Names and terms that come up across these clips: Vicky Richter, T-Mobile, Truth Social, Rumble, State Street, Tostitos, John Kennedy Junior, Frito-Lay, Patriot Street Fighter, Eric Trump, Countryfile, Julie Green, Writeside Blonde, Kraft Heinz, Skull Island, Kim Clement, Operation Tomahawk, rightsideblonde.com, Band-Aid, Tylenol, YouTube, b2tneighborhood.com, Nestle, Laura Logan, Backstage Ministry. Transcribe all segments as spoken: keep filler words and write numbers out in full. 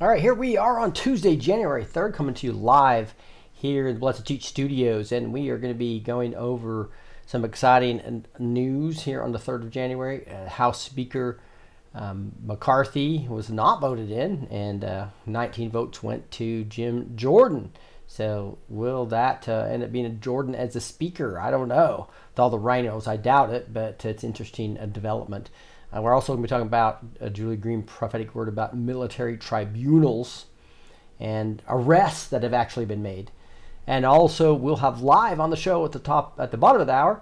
All right, here we are on Tuesday, January third, coming to you live here in the Blessed Teach Studios, and we are going to be going over some exciting news here on the third of January. Uh, House Speaker um, McCarthy was not voted in, and uh, nineteen votes went to Jim Jordan. So will that uh, end up being a Jordan as the speaker? I don't know. With all the RINOs, I doubt it, but it's interesting uh, development. Uh, we're also going to be talking about a Julie Green prophetic word about military tribunals and arrests that have actually been made. And also we'll have live on the show at the top, at the bottom of the hour,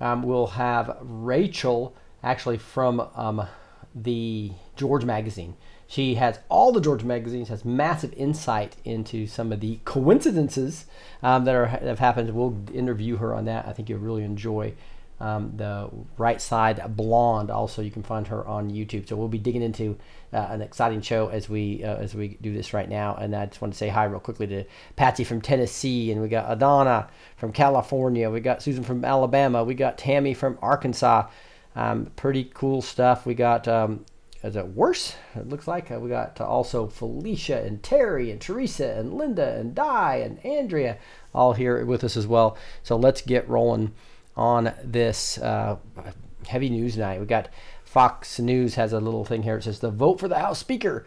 um, we'll have Rachel actually from um, the George Magazine. She has all the George Magazines, has massive insight into some of the coincidences um, that, are, that have happened. We'll interview her on that. I think you'll really enjoy Um, the Rightside Blonde. Also, you can find her on YouTube. So we'll be digging into uh, an exciting show as we uh, as we do this right now. And I just want to say hi real quickly to Patsy from Tennessee, and we got Adonna from California, we got Susan from Alabama, we got Tammy from Arkansas. Um, pretty cool stuff. We got um, is it worse? It looks like uh, we got uh, also Felicia and Terry and Teresa and Linda and Di and Andrea all here with us as well. So let's get rolling on this uh, heavy news night. We got Fox News has a little thing here. It says the vote for the House Speaker,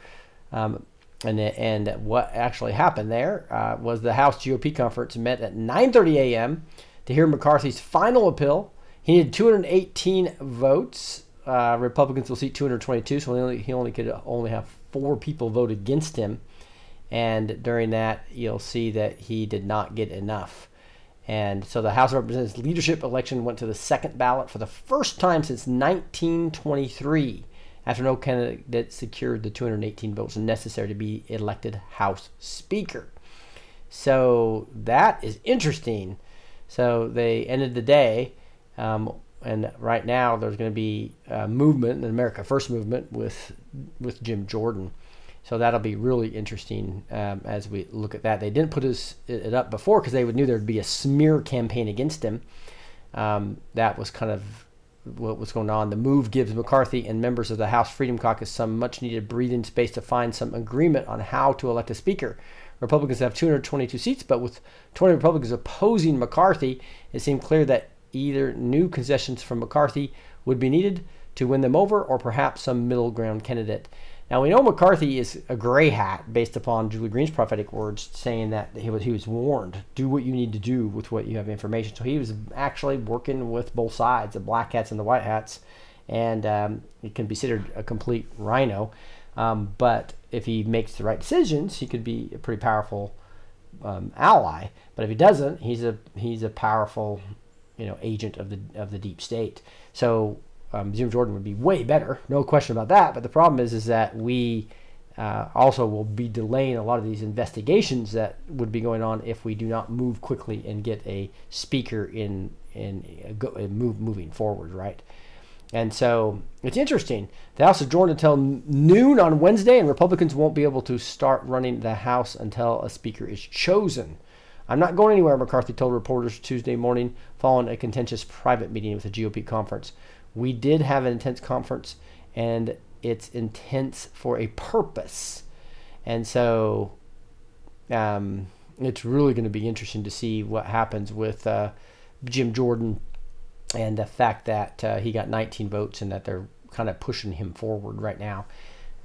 um, and and what actually happened there uh, was the House G O P conference met at nine thirty a m to hear McCarthy's final appeal. He needed two hundred eighteen votes. Uh, Republicans will seat two hundred twenty-two, so he only, he only could only have four people vote against him. And during that, you'll see that he did not get enough. And so the House of Representatives leadership election went to the second ballot for the first time since nineteen twenty-three, after no candidate secured the two hundred eighteen votes necessary to be elected House Speaker. So that is interesting. So they ended the day, um, and right now there's going to be a movement, an America First movement, with with Jim Jordan. So that'll be really interesting um, as we look at that. They didn't put his, it up before because they knew there'd be a smear campaign against him. Um, that was kind of what was going on. The move gives McCarthy and members of the House Freedom Caucus some much-needed breathing space to find some agreement on how to elect a speaker. Republicans have two hundred twenty-two seats, but with twenty Republicans opposing McCarthy, it seemed clear that either new concessions from McCarthy would be needed to win them over, or perhaps some middle ground candidate. Now, we know McCarthy is a gray hat based upon Julie Green's prophetic words, saying that he was, he was warned, do what you need to do with what you have information. So he was actually working with both sides, the black hats and the white hats, and um, it can be considered a complete rhino. Um, but if he makes the right decisions, he could be a pretty powerful um, ally. But if he doesn't, he's a he's a powerful, you know, agent of the of the deep state. So Um, Jim Jordan would be way better, no question about that. But the problem is, is that we uh, also will be delaying a lot of these investigations that would be going on if we do not move quickly and get a speaker in in, in move moving forward, right? And so it's interesting. The House adjourned until noon on Wednesday, and Republicans won't be able to start running the House until a speaker is chosen. I'm not going anywhere, McCarthy told reporters Tuesday morning following a contentious private meeting with the G O P conference. We did have an intense conference, and it's intense for a purpose. And so um, it's really going to be interesting to see what happens with uh, Jim Jordan and the fact that uh, he got nineteen votes and that they're kind of pushing him forward right now.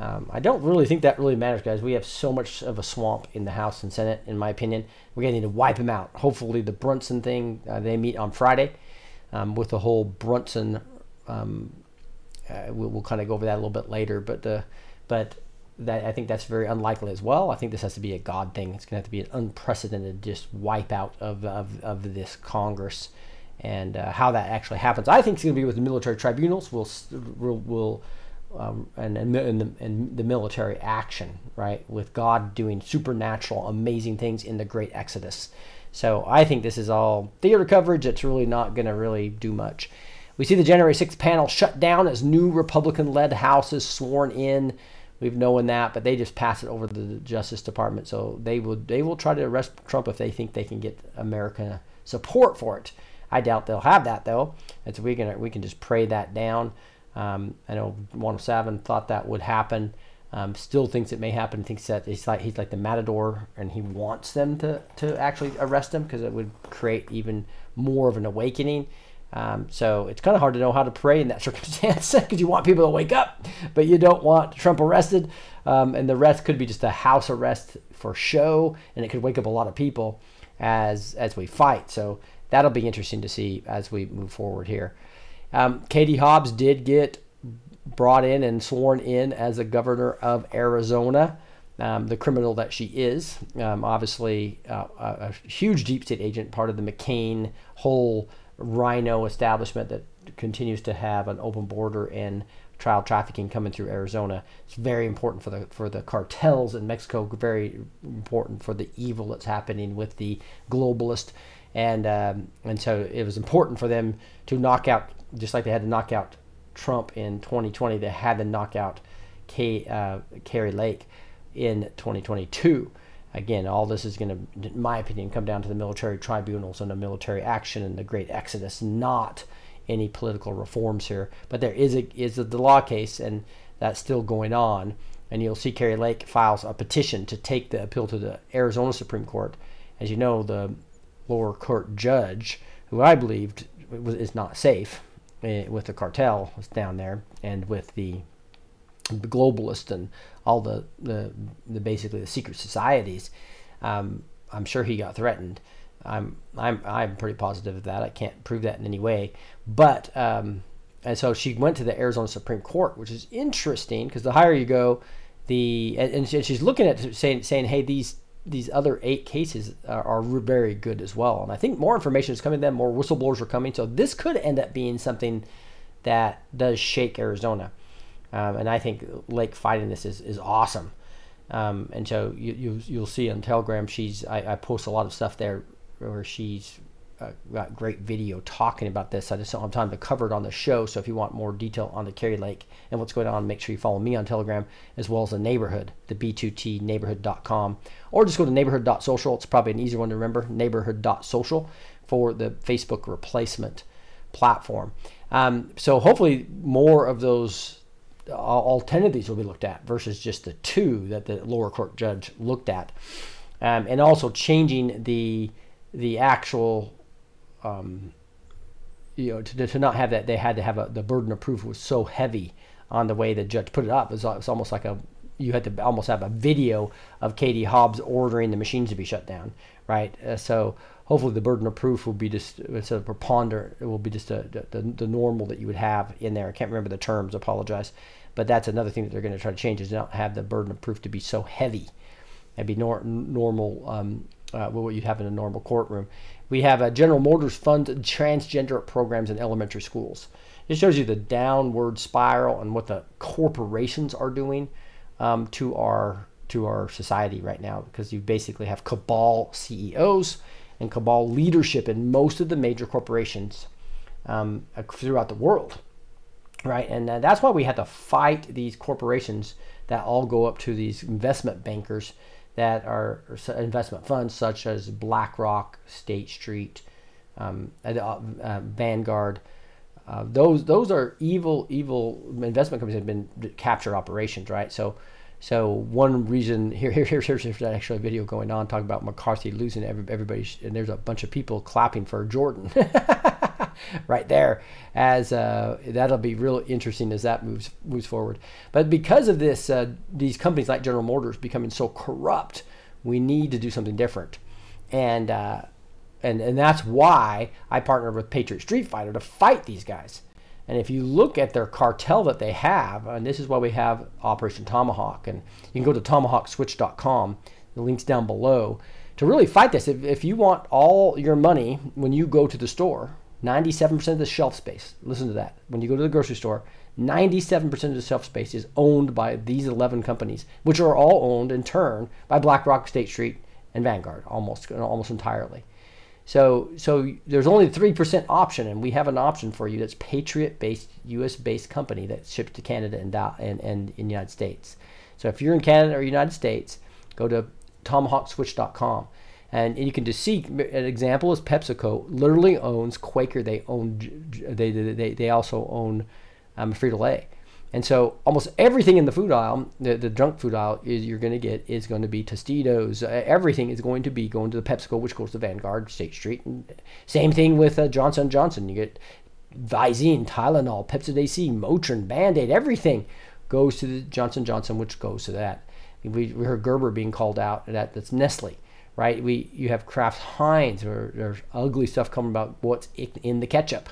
Um, I don't really think that really matters, guys. We have so much of a swamp in the House and Senate, in my opinion. We're going to need to wipe them out. Hopefully the Brunson thing, uh, they meet on Friday um, with the whole Brunson. Um, uh, we'll, we'll kind of go over that a little bit later. But uh, but that I think that's very unlikely as well. I think this has to be a God thing. It's going to have to be an unprecedented just wipeout of, of, of this Congress and uh, how that actually happens. I think it's going to be with the military tribunals. We'll... we'll, we'll Um, and, and, and, the, and the military action, right? With God doing supernatural, amazing things in the Great Exodus. So I think this is all theater coverage. It's really not going to really do much. We see the January sixth panel shut down as new Republican-led House is sworn in. We've known that, but they just pass it over to the Justice Department. So they will, they will try to arrest Trump if they think they can get American support for it. I doubt they'll have that, though. And so we can, we can just pray that down. Um, I know Juan O'Savin thought that would happen, um, still thinks it may happen, thinks that he's like, he's like the matador and he wants them to, to actually arrest him because it would create even more of an awakening. Um, so it's kind of hard to know how to pray in that circumstance because you want people to wake up, but you don't want Trump arrested. Um, and the rest could be just a house arrest for show, and it could wake up a lot of people as, as we fight. So that'll be interesting to see as we move forward here. Um, Katie Hobbs did get brought in and sworn in as the governor of Arizona, um, the criminal that she is. Um, obviously, uh, a, a huge deep state agent, part of the McCain whole RINO establishment that continues to have an open border and child trafficking coming through Arizona. It's very important for the for the cartels in Mexico. Very important for the evil that's happening with the globalist, and um, and so it was important for them to knock out. Just like they had to knock out Trump in twenty twenty, they had to knock out Kay, uh, Kari Lake in twenty twenty-two. Again, all this is going to, in my opinion, come down to the military tribunals and the military action and the Great Exodus, not any political reforms here. But there is a, is a, the law case, and that's still going on. And you'll see Kari Lake files a petition to take the appeal to the Arizona Supreme Court. As you know, the lower court judge, who I believed was, is not safe, with the cartel was down there and with the, the globalist and all the, the, the basically the secret societies. Um, I'm sure he got threatened. I'm, I'm, I'm pretty positive of that. I can't prove that in any way. But, um, and so she went to the Arizona Supreme Court, which is interesting because the higher you go, the, and, and she's looking at saying, saying, hey, these, these other eight cases are, are very good as well. And I think more information is coming to them, more whistleblowers are coming. So this could end up being something that does shake Arizona. Um, and I think Lake fighting this is, is awesome. Um, and so you, you, you'll see on Telegram, she's I, I post a lot of stuff there where she's uh, got great video talking about this. I just don't have time to cover it on the show. So if you want more detail on the Kari Lake and what's going on, make sure you follow me on Telegram as well as the neighborhood, the b two t neighborhood dot com. Or just go to neighborhood dot social. It's probably an easier one to remember, neighborhood dot social for the Facebook replacement platform. Um, so hopefully more of those, uh, all ten of these will be looked at versus just the two that the lower court judge looked at. Um, and also changing the the actual, um, you know, to, to not have that, they had to have a, the burden of proof was so heavy on the way the judge put it up. It was, it was almost like a, you had to almost have a video of Katie Hobbs ordering the machines to be shut down, right? Uh, so hopefully the burden of proof will be just, instead of preponderant, it will be just a, the, the normal that you would have in there. I can't remember the terms, apologize. But that's another thing that they're going to try to change is not have the burden of proof to be so heavy. That'd be nor, normal, um, uh, what you'd have in a normal courtroom. We have a General Motors funds transgender programs in elementary schools. It shows you the downward spiral and what the corporations are doing. Um, to our to our society right now, because you basically have cabal C E Os and cabal leadership in most of the major corporations um, throughout the world. right? And uh, that's why we had to fight these corporations that all go up to these investment bankers that are investment funds such as BlackRock, State Street, um, uh, uh, Vanguard. Uh, those those are evil, evil investment companies that have been captured operations, right? So, so one reason here here here's here's actually a video going on talking about McCarthy losing every, everybody, and there's a bunch of people clapping for Jordan right there. As uh, that'll be real interesting as that moves moves forward. But because of this, uh, these companies like General Motors becoming so corrupt, we need to do something different, and uh, and and that's why I partnered with Patriot Street Fighter to fight these guys. And if you look at their cartel that they have, and this is why we have Operation Tomahawk, and you can go to Tomahawk Switch dot com, the link's down below, to really fight this. If, if you want all your money when you go to the store, ninety-seven percent of the shelf space, listen to that, when you go to the grocery store, ninety-seven percent of the shelf space is owned by these eleven companies, which are all owned in turn by BlackRock, State Street, and Vanguard, almost, almost entirely. So, so there's only three percent option, and we have an option for you that's Patriot-based, U S-based company that ships to Canada and, and, and in the United States. So if you're in Canada or United States, go to Tomahawk Switch dot com. And, and you can just see, an example is PepsiCo literally owns Quaker. They own, they, they, they also own um, Frito-Lay. And so almost everything in the food aisle, the, the junk food aisle, is you're going to get is going to be Tostitos. Everything is going to be going to the PepsiCo, which goes to Vanguard, State Street. And same thing with uh, Johnson and Johnson. You get Visine, Tylenol, Pepsi-D C, Motrin, Band-Aid. Everything goes to the Johnson and Johnson, which goes to that. We, we heard Gerber being called out. That that's Nestle, right? We you have Kraft Heinz, where there's ugly stuff coming about what's in the ketchup.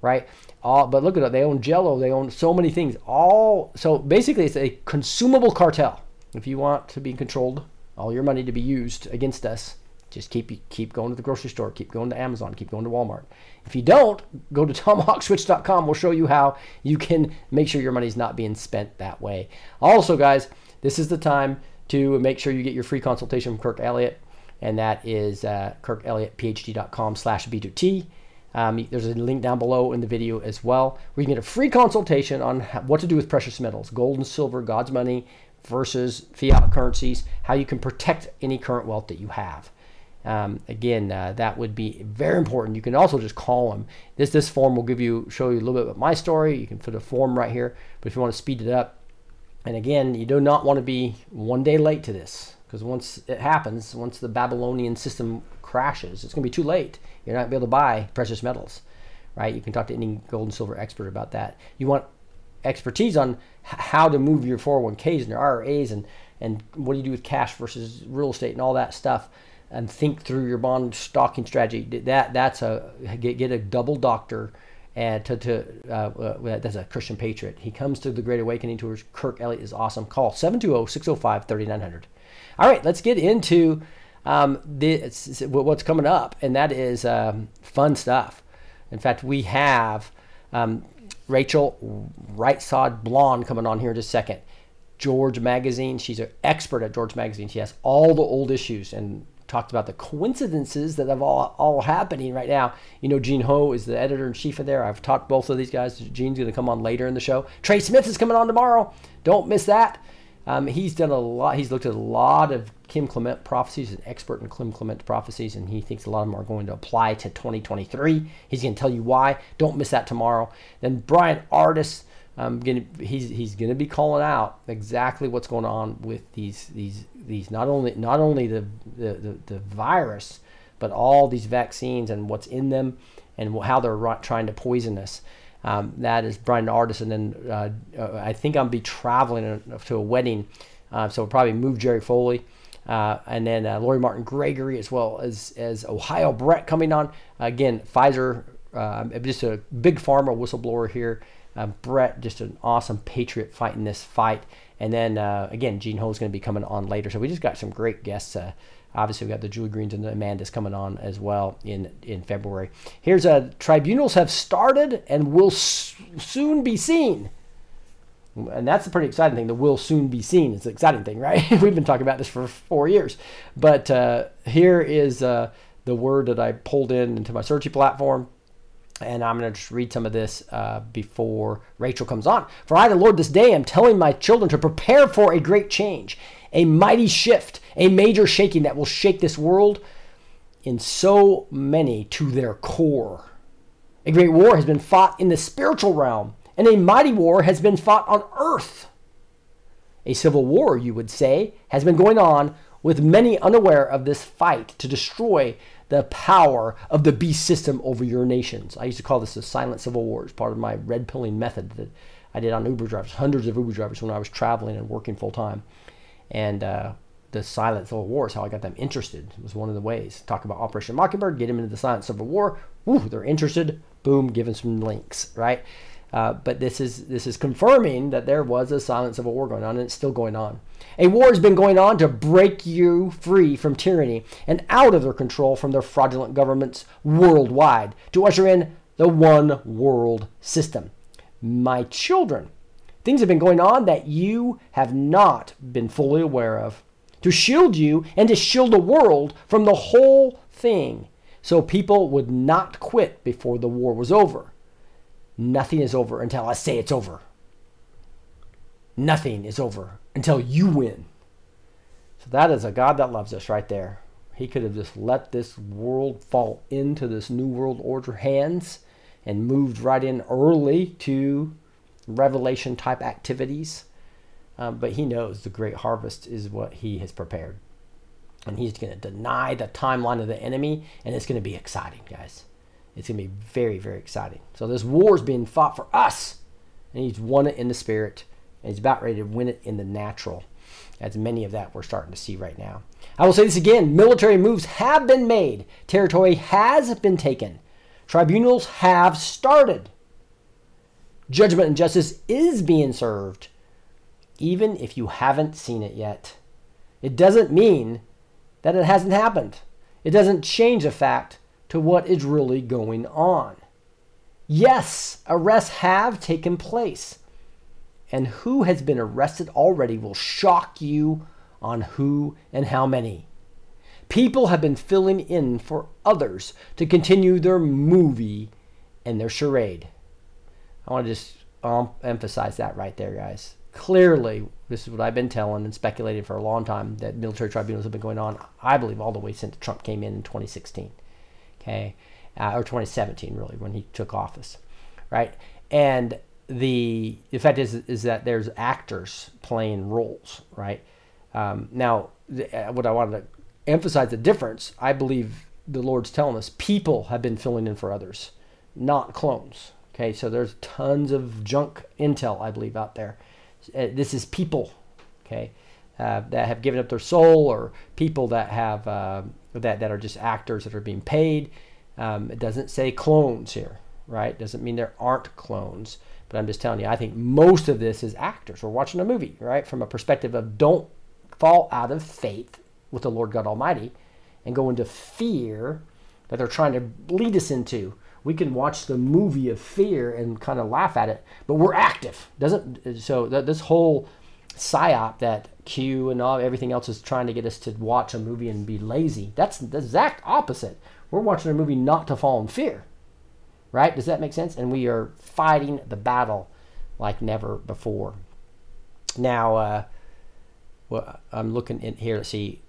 Right, all, but look at it. They own Jell-O. They own so many things. All so basically, it's a consumable cartel. If you want to be controlled, all your money to be used against us, just keep keep going to the grocery store, keep going to Amazon, keep going to Walmart. If you don't, go to Tomahawk Switch dot com. We'll show you how you can make sure your money's not being spent that way. Also, guys, this is the time to make sure you get your free consultation from Kirk Elliott, and that is uh, Kirk Elliott P H D dot com slash B two T. Um, there's a link down below in the video as well, where you can get a free consultation on how, what to do with precious metals, gold and silver, God's money versus fiat currencies, how you can protect any current wealth that you have. Um, again, uh, that would be very important. You can also just call them. This this form will give you show you a little bit about my story. You can put a form right here, but if you want to speed it up, and again, you do not want to be one day late to this, because once it happens, once the Babylonian system crashes, it's going to be too late. You're not going to be able to buy precious metals, right? You can talk to any gold and silver expert about that. You want expertise on how to move your four oh one Ks and your R R As and, and what do you do with cash versus real estate and all that stuff, and think through your bond stocking strategy. That That's a, get, get a double doctor and to, to uh, uh, that's a Christian patriot. He comes to the Great Awakening tours. Kirk Elliott is awesome. Call seven two zero, six zero five, three nine zero zero. All right, let's get into Um, this, what's coming up, and that is um, fun stuff. In fact, we have um, Rachel Writeside Blonde coming on here in just a second. George Magazine, she's an expert at George Magazine. She has all the old issues and talked about the coincidences that have all, all happening right now. You know, Gene Ho is the editor-in-chief of there. I've taught both of these guys. Gene's going to come on later in the show. Trey Smith is coming on tomorrow. Don't miss that. Um, he's done a lot. He's looked at a lot of Kim Clement prophecies, an expert in Kim Clement prophecies, and he thinks a lot of them are going to apply to twenty twenty-three. He's going to tell you why. Don't miss that tomorrow. Then Brian Artis, um, gonna, he's he's going to be calling out exactly what's going on with these these these not only not only the the, the, the virus, but all these vaccines and what's in them and how they're trying to poison us. Um, that is Brian Artis, and then uh, I think I'll be traveling to a wedding, uh, so we'll probably move Jerry Foley, uh, and then uh, Lori Martin Gregory, as well as as Ohio Brett coming on again. Pfizer, uh, just a big pharma whistleblower here. Uh, Brett, just an awesome patriot fighting this fight, and then uh, again Gene Ho is going to be coming on later. So we just got some great guests. Uh, Obviously, we've got the Julie Greens and the Amandas coming on as well in, in February. Here's a tribunals have started and will s soon be seen. And that's the pretty exciting thing. The will soon be seen is the exciting thing, right? We've been talking about this for four years. But uh, here is uh, the word that I pulled in into my searchy platform. And I'm going to just read some of this uh, before Rachel comes on. For I, the Lord, this day am telling my children to prepare for a great change, a mighty shift, a major shaking that will shake this world in so many to their core. A great war has been fought in the spiritual realm, and a mighty war has been fought on earth. A civil war, you would say, has been going on with many unaware of this fight to destroy the power of the beast system over your nations. I used to call this the silent civil war. It's part of my red pilling method that I did on Uber drivers, hundreds of Uber drivers when I was traveling and working full time. And uh, the silent civil war is how I got them interested. It was one of the ways. Talk about Operation Mockingbird, get them into the silent civil war. Woo, they're interested. Boom, give them some links, right? Uh, but this is this is confirming that there was a silent civil war going on, and it's still going on. A war has been going on to break you free from tyranny and out of their control from their fraudulent governments worldwide to usher in the one world system. My children, things have been going on that you have not been fully aware of to shield you and to shield the world from the whole thing so people would not quit before the war was over. Nothing is over until I say it's over. Nothing is over until you win. So that is a God that loves us right there. He could have just let this world fall into this New World Order hands and moved right in early to Revelation type activities. Um, but he knows the great harvest is what he has prepared. And he's going to deny the timeline of the enemy, and it's going to be exciting, guys. It's going to be very, very exciting. So this war is being fought for us, and he's won it in the spirit. And he's about ready to win it in the natural, as many of that we're starting to see right now. I will say this again. Military moves have been made. Territory has been taken. Tribunals have started. Judgment and justice is being served, even if you haven't seen it yet. It doesn't mean that it hasn't happened. It doesn't change the fact to what is really going on. Yes, arrests have taken place. And who has been arrested already will shock you on who and how many. People have been filling in for others to continue their movie and their charade. I want to just um, emphasize that right there, guys. Clearly, this is what I've been telling and speculating for a long time, that military tribunals have been going on, I believe, all the way since Trump came in in twenty sixteen. Okay, uh, or twenty seventeen, really, when he took office, right? And the the fact is is that there's actors playing roles, right? Um, now, the, uh, what I wanted to emphasize the difference, I believe the Lord's telling us people have been filling in for others, not clones. Okay, so there's tons of junk intel, I believe, out there. Uh, this is people, okay, uh, that have given up their soul, or people that have. Uh, that that are just actors that are being paid. Um, it doesn't say clones here, right? It doesn't mean there aren't clones, but I'm just telling you, I think most of this is actors. We're watching a movie, right? From a perspective of don't fall out of faith with the Lord God Almighty and go into fear that they're trying to lead us into. We can watch the movie of fear and kind of laugh at it, but we're active. Doesn't so th- this whole psyop that Q and all everything else is trying to get us to watch a movie and be lazy. That's the exact opposite. We're watching a movie not to fall in fear, right? Does that make sense? And we are fighting the battle like never before. Now, uh, well, I'm looking in here to see.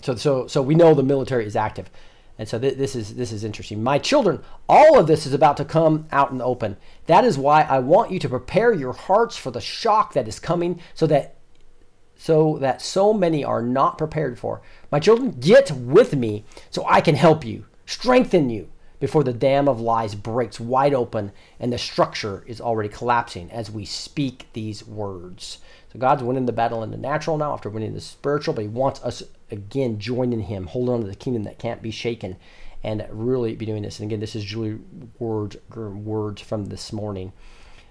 So, so, so we know the military is active, and so th- this is this is interesting. My children, all of this is about to come out in the open. That is why I want you to prepare your hearts for the shock that is coming, so that. so that so many are not prepared for. My children, get with me so I can help you, strengthen you, before the dam of lies breaks wide open and the structure is already collapsing as we speak these words. So God's winning the battle in the natural now after winning the spiritual, but he wants us, again, joining him, holding on to the kingdom that can't be shaken, and really be doing this. And again, this is Julie Ward, words from this morning.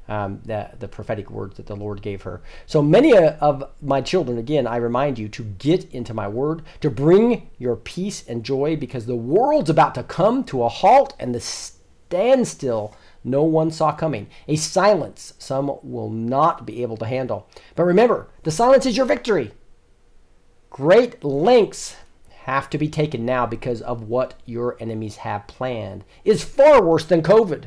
Um, the, the prophetic words that the Lord gave her. So many of my children, again, I remind you to get into my word, to bring your peace and joy, because the world's about to come to a halt and the standstill no one saw coming, a silence some will not be able to handle. But remember, the silence is your victory. Great lengths have to be taken now because of what your enemies have planned is far worse than COVID,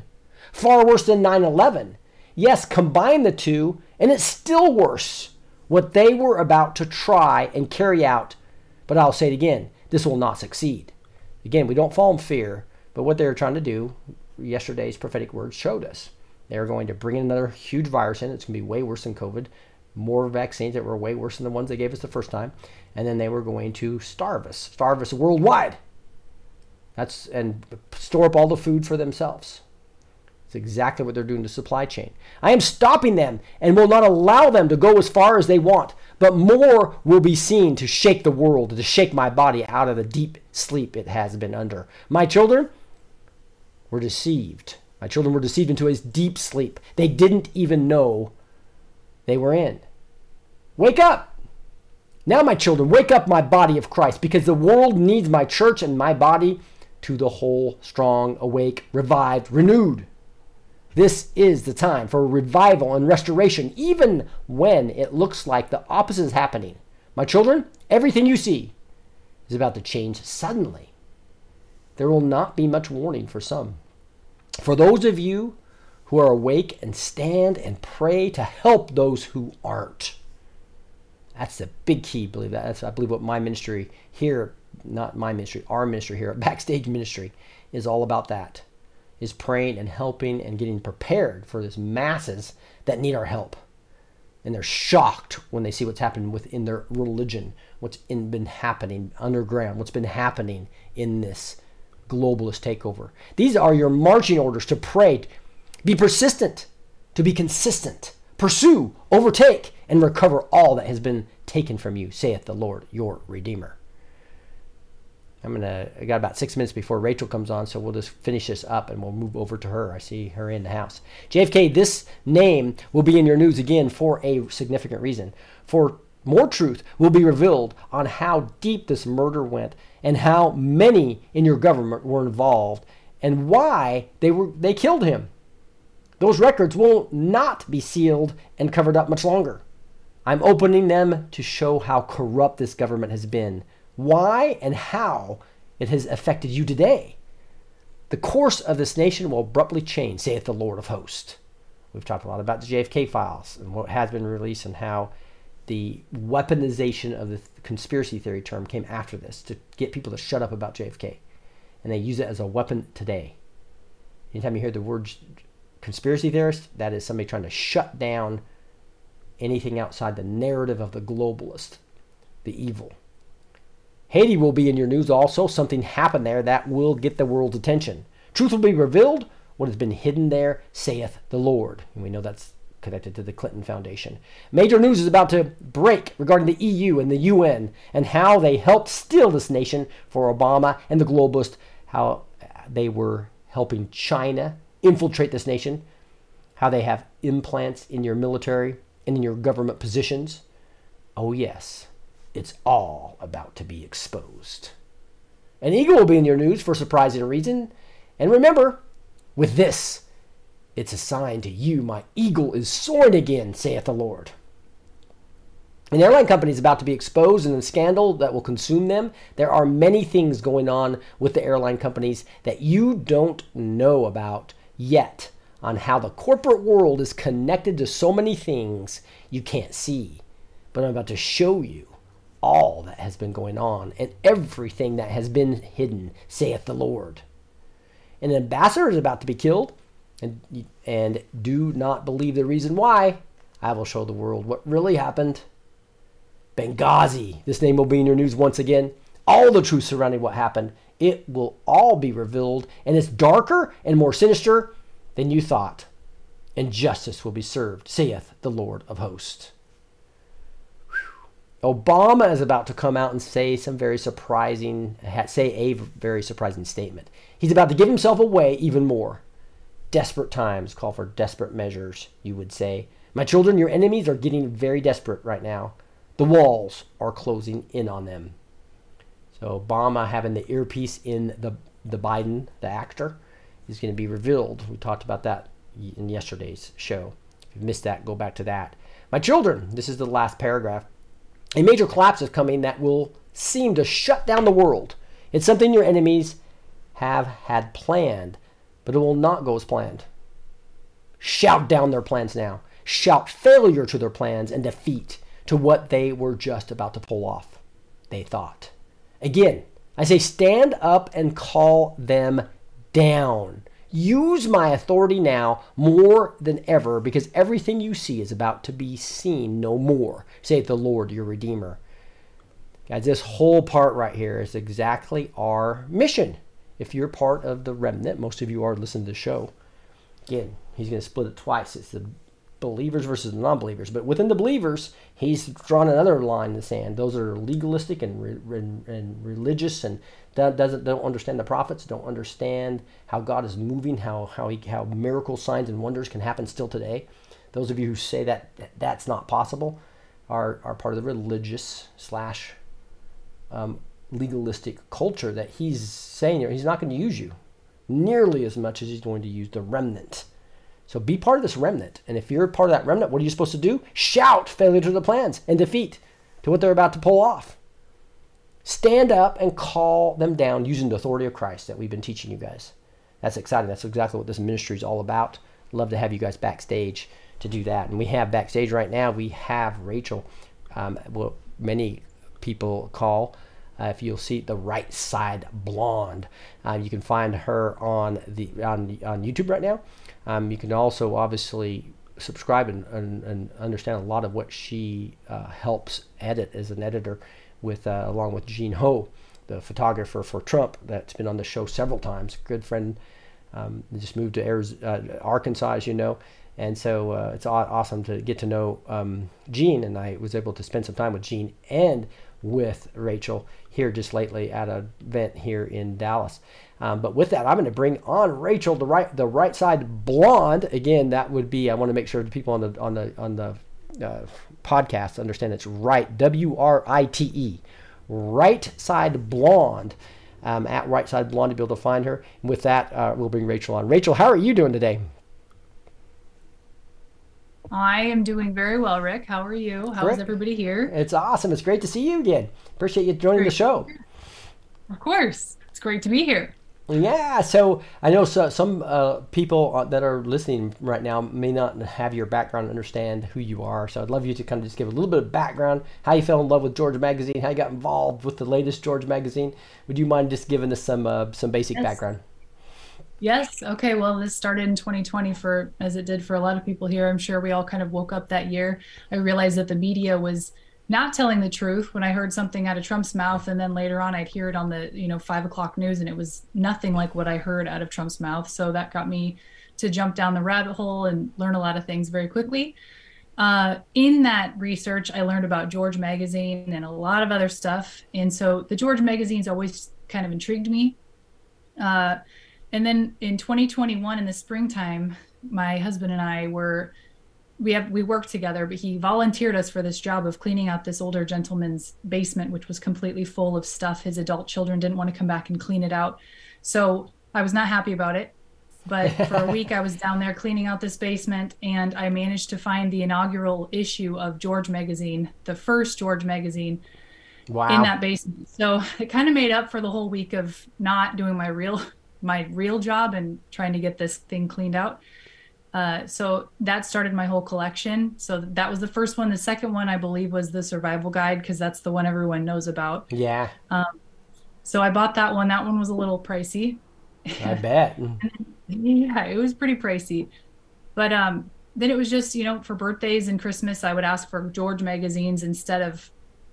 far worse than nine eleven. Yes, combine the two, and it's still worse what they were about to try and carry out. But I'll say it again, this will not succeed. Again, we don't fall in fear, but what they were trying to do, yesterday's prophetic words showed us. They're going to bring in another huge virus in. It's going to be way worse than COVID. More vaccines that were way worse than the ones they gave us the first time. And then they were going to starve us. Starve us worldwide. That's and store up all the food for themselves. It's exactly what they're doing to supply chain. I am stopping them and will not allow them to go as far as they want. But more will be seen to shake the world, to shake my body out of the deep sleep it has been under. My children were deceived. My children were deceived into a deep sleep. They didn't even know they were in. Wake up! Now, my children, wake up, my body of Christ, because the world needs my church and my body to the whole, strong, awake, revived, renewed. This is the time for revival and restoration, even when it looks like the opposite is happening. My children, everything you see is about to change suddenly. There will not be much warning for some. For those of you who are awake and stand and pray to help those who aren't. That's the big key, believe that. That's, I believe what my ministry here, not my ministry, our ministry here, Backstage Ministry, is all about that, is praying and helping and getting prepared for these masses that need our help. And they're shocked when they see what's happened within their religion, what's in, been happening underground, what's been happening in this globalist takeover. These are your marching orders to pray. Be persistent, to be consistent. Pursue, overtake, and recover all that has been taken from you, saith the Lord, your Redeemer. I'm gonna, I got about six minutes before Rachel comes on, so we'll just finish this up and we'll move over to her. I see her in the house. J F K, this name will be in your news again for a significant reason. For more truth will be revealed on how deep this murder went and how many in your government were involved and why they were they killed him. Those records will not be sealed and covered up much longer. I'm opening them to show how corrupt this government has been, why and how it has affected you today. The course of this nation will abruptly change, saith the Lord of hosts. We've talked a lot about the J F K files and what has been released and how the weaponization of the conspiracy theory term came after this to get people to shut up about J F K. And they use it as a weapon today. Anytime you hear the word conspiracy theorist, that is somebody trying to shut down anything outside the narrative of the globalist, the evil. Haiti will be in your news also. Something happened there that will get the world's attention. Truth will be revealed. What has been hidden there, saith the Lord. And we know that's connected to the Clinton Foundation. Major news is about to break regarding the E U and the U N and how they helped steal this nation for Obama and the globalists, how they were helping China infiltrate this nation, how they have implants in your military and in your government positions. Oh yes, it's all about to be exposed. An eagle will be in your news for surprising reason. And remember, with this, it's a sign to you, my eagle is soaring again, saith the Lord. An airline company is about to be exposed in a scandal that will consume them. There are many things going on with the airline companies that you don't know about yet on how the corporate world is connected to so many things you can't see. But I'm about to show you all that has been going on and everything that has been hidden, saith the Lord. An ambassador is about to be killed, and, and do not believe the reason why. I will show the world what really happened. Benghazi, this name will be in your news once again. All the truth surrounding what happened, it will all be revealed, and it's darker and more sinister than you thought. And justice will be served, saith the Lord of hosts. Whew. Obama is about to come out and say some very surprising, say a very surprising statement. He's about to give himself away even more. Desperate times call for desperate measures, you would say. My children, your enemies are getting very desperate right now. The walls are closing in on them. So Obama having the earpiece in the, the Biden, the actor, is going to be revealed. We talked about that in yesterday's show. If you missed that, go back to that. My children, this is the last paragraph. A major collapse is coming that will seem to shut down the world. It's something your enemies have had planned, but it will not go as planned. Shout down their plans now. Shout failure to their plans and defeat to what they were just about to pull off, they thought. Again, I say stand up and call them down. Use my authority now more than ever, because everything you see is about to be seen no more, save the Lord your Redeemer. Guys, this whole part right here is exactly our mission. If you're part of the remnant, most of you are listening to the show. Again, he's going to split it twice. It's the believers versus the non-believers. But within the believers, he's drawn another line in the sand. Those are legalistic and, re- and, and religious and that doesn't don't understand the prophets, don't understand how God is moving, how how he, how miracle signs and wonders can happen still today. Those of you who say that that's not possible are, are part of the religious slash um, legalistic culture that he's saying he's not going to use you nearly as much as he's going to use the remnant. So be part of this remnant. And if you're part of that remnant, what are you supposed to do? Shout failure to the plans and defeat to what they're about to pull off. Stand up and call them down using the authority of Christ that we've been teaching you guys. That's exciting. That's exactly what this ministry is all about. Love to have you guys backstage to do that. And we have backstage right now, we have Rachel, um, what many people call, uh, if you'll see, the Rightside Blonde. Uh, you can find her on the on, on YouTube right now. Um, you can also obviously subscribe and, and, and understand a lot of what she uh, helps edit as an editor, with uh, along with Gene Ho, the photographer for Trump that's been on the show several times. Good friend, um, just moved to Arizona, uh, Arkansas, as you know. And so uh, it's awesome to get to know um, Gene, and I was able to spend some time with Gene and with Rachel here just lately at an event here in Dallas. Um, but with that, I'm going to bring on Rachel, the right, the right side blonde. Again, that would be, I want to make sure the people on the on the on the uh, podcast understand it's right, W R I T E, Right Side Blonde, um, at Right Side Blonde to be able to find her. And with that, uh, we'll bring Rachel on. Rachel, how are you doing today? I am doing very well, Rick. How are you? How is everybody here? It's awesome. It's great to see you again. Appreciate you joining the show. Of course, it's great to be here. Yeah, so I know so, some uh, people that are listening right now may not have your background and understand who you are. So I'd love you to kind of just give a little bit of background, how you fell in love with George Magazine, how you got involved with the latest George Magazine. Would you mind just giving us some uh, some basic yes. background? Yes. Okay. Well, this started in twenty twenty for, as it did for a lot of people here. I'm sure we all kind of woke up that year. I realized that the media was not telling the truth when I heard something out of Trump's mouth. And then later on, I'd hear it on the, you know, five o'clock news, and it was nothing like what I heard out of Trump's mouth. So that got me to jump down the rabbit hole and learn a lot of things very quickly. Uh, in that research, I learned about George Magazine and a lot of other stuff. And so the George Magazine's always kind of intrigued me. Uh, And then in twenty twenty-one, in the springtime, my husband and I were, we have, we worked together, but he volunteered us for this job of cleaning out this older gentleman's basement, which was completely full of stuff. His adult children didn't want to come back and clean it out. So I was not happy about it. But for a week, I was down there cleaning out this basement, and I managed to find the inaugural issue of George Magazine, the first George Magazine. Wow. In that basement. So it kind of made up for the whole week of not doing my real my real job and trying to get this thing cleaned out. Uh, so that started my whole collection. So that was the first one. The second one, I believe, was the survival guide, because that's the one everyone knows about. Yeah. Um, so I bought that one. That one was a little pricey. I bet. Yeah, it was pretty pricey. But um, then it was just, you know, for birthdays and Christmas, I would ask for George magazines instead of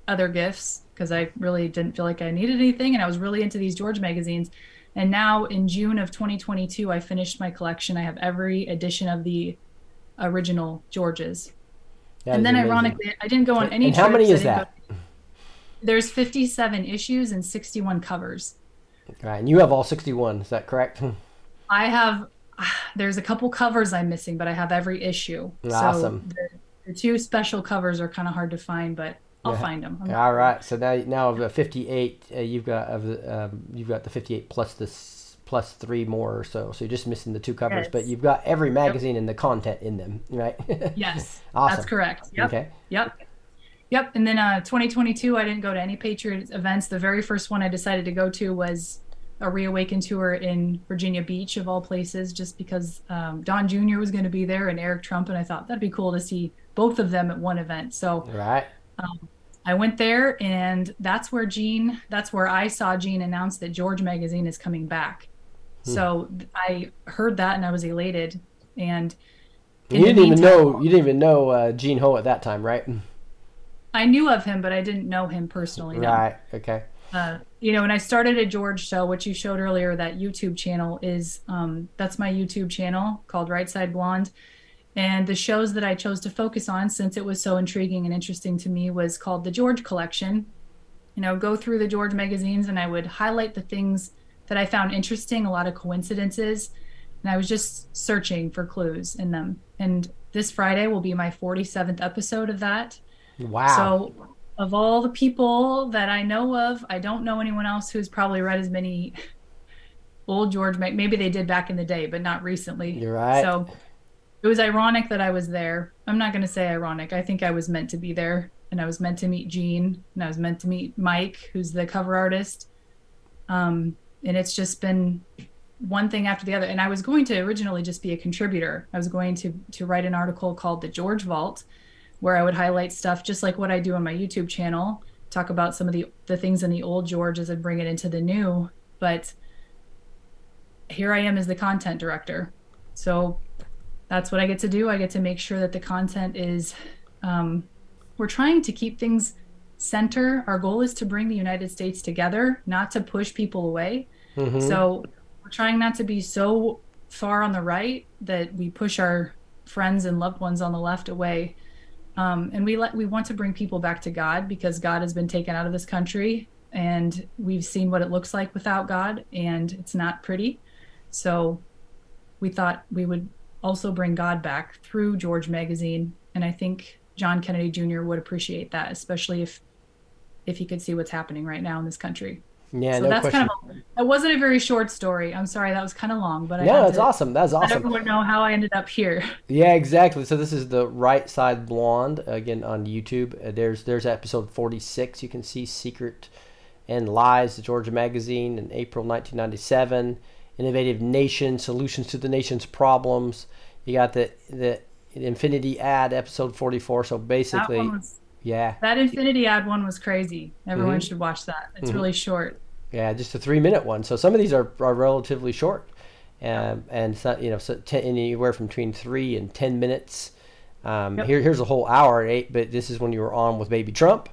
other gifts, because I really didn't feel like I needed anything. And I was really into these George magazines. And now in June of twenty twenty-two, I finished my collection. I have every edition of the original Georges. That and then amazing. Ironically, I didn't go on any and trips. How many is that? Go... There's fifty-seven issues and sixty-one covers. All right, and you have all sixty-one, is that correct? I have, there's a couple covers I'm missing, but I have every issue. Awesome. So the, the two special covers are kind of hard to find, but I'll yeah. find them. I'm All right. So now, now of the fifty-eight, uh, you've got of uh, um, you've got the fifty-eight plus this plus three more or so. So you're just missing the two covers, yes. but you've got every magazine yep. and the content in them, right? Yes, awesome. That's correct. Yep. Okay. Yep. Yep. And then uh, twenty twenty-two, I didn't go to any Patriot events. The very first one I decided to go to was a Reawaken tour in Virginia Beach, of all places, just because um, Don Junior was going to be there and Eric Trump, and I thought that'd be cool to see both of them at one event. So right. um, I went there, and that's where Gene, that's where I saw Gene announce that George Magazine is coming back. Hmm. So I heard that, and I was elated. And you didn't meantime, even know you didn't even know uh, Gene Ho at that time, right? I knew of him, but I didn't know him personally. Right. No. Okay. Uh, you know, and I started a George show, which you showed earlier. That YouTube channel is, um, that's my YouTube channel called Rightside Blonde. And the shows that I chose to focus on, since it was so intriguing and interesting to me, was called the George Collection. You know, go through the George magazines, and I would highlight the things that I found interesting, a lot of coincidences. And I was just searching for clues in them. And this Friday will be my forty-seventh episode of that. Wow. So, of all the people that I know of, I don't know anyone else who's probably read as many old George Mag. Maybe they did back in the day, but not recently. You're right. So it was ironic that I was there. I'm not going to say ironic. I think I was meant to be there, and I was meant to meet Gene, and I was meant to meet Mike, who's the cover artist. Um, and it's just been one thing after the other. And I was going to originally just be a contributor. I was going to to write an article called The George Vault, where I would highlight stuff just like what I do on my YouTube channel, talk about some of the, the things in the old George as I bring it into the new. But here I am as the content director. So that's what I get to do. I get to make sure that the content is, um, we're trying to keep things center. Our goal is to bring the United States together, not to push people away. Mm-hmm. So we're trying not to be so far on the right that we push our friends and loved ones on the left away. Um, and we let, we want to bring people back to God, because God has been taken out of this country, and we've seen what it looks like without God, and it's not pretty. So we thought we would also bring God back through George Magazine. And I think John Kennedy Junior would appreciate that, especially if if he could see what's happening right now in this country. Yeah, so no that's question. Kind of, it wasn't a very short story. I'm sorry, that was kind of long, but I no, that's to, awesome. That's awesome. I don't really know how I ended up here. Yeah, exactly. So this is the Right Side Blonde again on YouTube. Uh, there's there's episode forty-six. You can see Secret and Lies, the Georgia Magazine, in April nineteen ninety-seven. Innovative Nation: Solutions to the Nation's Problems. You got the the Infinity Ad episode forty-four. So basically, that was, yeah, that Infinity Ad one was crazy. Everyone mm-hmm. should watch that. It's mm-hmm. really short. Yeah, just a three-minute one. So some of these are, are relatively short, um, and so, you know, so ten, anywhere from between three and ten minutes. Um, yep. Here, here's a whole hour at eight, but this is when you were on with Baby Trump.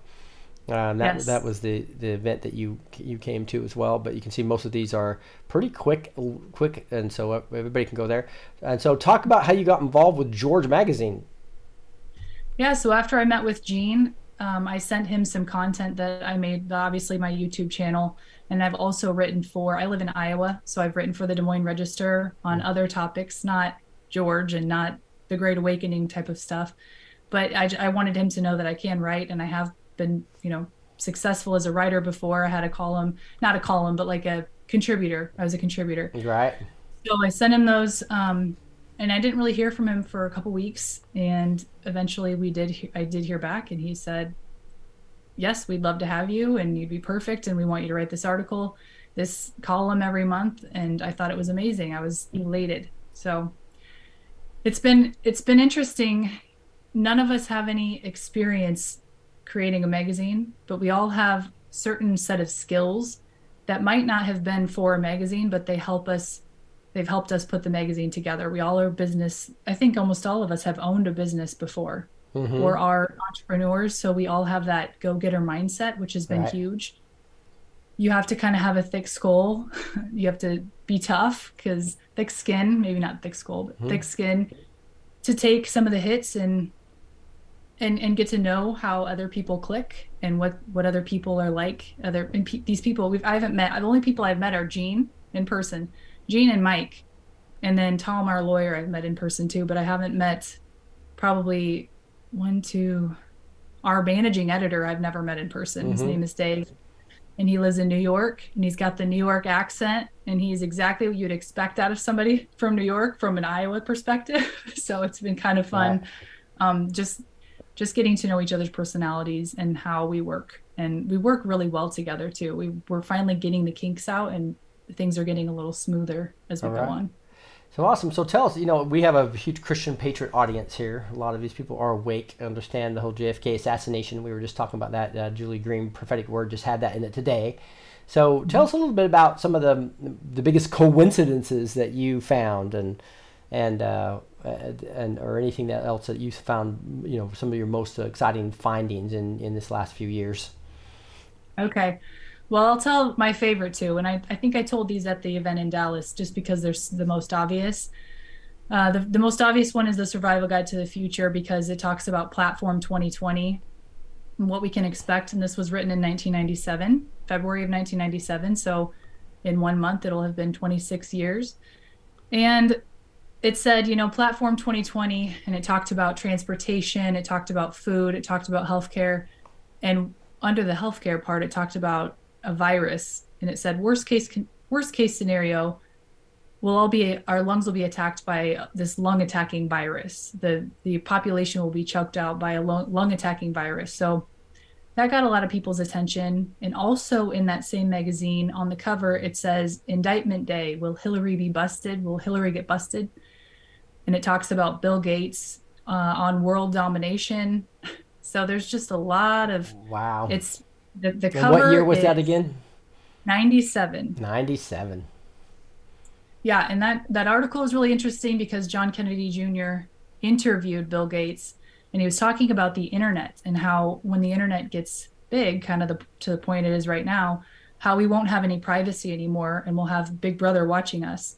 Um, that yes. that was the, the event that you you came to as well. But you can see most of these are pretty quick, quick, and so everybody can go there. And so talk about how you got involved with George Magazine. Yeah. So after I met with Gene, um, I sent him some content that I made. Obviously, my YouTube channel. And I've also written for, I live in Iowa, so I've written for the Des Moines Register on other topics, not George and not the Great Awakening type of stuff. But I, I wanted him to know that I can write, and I have been, you know, successful as a writer before. I had a column, not a column, but like a contributor. I was a contributor. Right. So I sent him those, um, and I didn't really hear from him for a couple weeks. And eventually we did, I did hear back, and he said, yes, we'd love to have you, and you'd be perfect, and we want you to write this article, this column every month. And I thought it was amazing. I was elated. So it's been it's been interesting. None of us have any experience creating a magazine, but we all have certain set of skills that might not have been for a magazine, but they help us. They've helped us put the magazine together. We all are business. I think almost all of us have owned a business before. Mm-hmm. Or are entrepreneurs, so we all have that go-getter mindset, which has been right. huge. You have to kind of have a thick skull. You have to be tough, because thick skin, maybe not thick skull, but mm-hmm. thick skin, to take some of the hits and and and get to know how other people click and what what other people are like. Other and pe- these people we've I haven't met. The only people I've met are Gene in person, Gene and Mike, and then Tom, our lawyer, I've met in person too. But I haven't met probably. One, two, our managing editor I've never met in person. Mm-hmm. His name is Dave, and he lives in New York, and he's got the New York accent, and he's exactly what you'd expect out of somebody from New York, from an Iowa perspective. So it's been kind of fun. Yeah. Um, just just getting to know each other's personalities and how we work. And we work really well together too. We, we're finally getting the kinks out, and things are getting a little smoother as we All right. go on. So awesome. So tell us, you know, we have a huge Christian patriot audience here. A lot of these people are awake and understand the whole J F K assassination. We were just talking about that. Uh, Julie Green, Prophetic Word, just had that in it today. So tell us a little bit about some of the the biggest coincidences that you found, and and uh, and or anything that else that you found, you know, some of your most exciting findings in, in this last few years. Okay. Well, I'll tell my favorite too, and I, I think I told these at the event in Dallas just because they're the most obvious. Uh, the, the most obvious one is the Survival Guide to the Future, because it talks about Platform twenty twenty and what we can expect. And this was written in nineteen ninety-seven, February of nineteen ninety-seven. So in one month, it'll have been twenty-six years. And it said, you know, Platform twenty twenty, and it talked about transportation, it talked about food, it talked about healthcare. And under the healthcare part, it talked about a virus, and it said worst case worst case scenario, we'll all be our lungs will be attacked by this lung attacking virus. The the population will be choked out by a lung, lung attacking virus. So that got a lot of people's attention. And also in that same magazine, on the cover, it says Indictment Day. Will Hillary be busted? Will Hillary get busted? And it talks about Bill Gates uh, on world domination. So there's just a lot of wow. It's The, the cover. And what year was that again? ninety-seven. ninety-seven. Yeah, and that, that article is really interesting because John Kennedy Junior interviewed Bill Gates, and he was talking about the internet and how when the internet gets big, kind of the, to the point it is right now, how we won't have any privacy anymore and we'll have Big Brother watching us.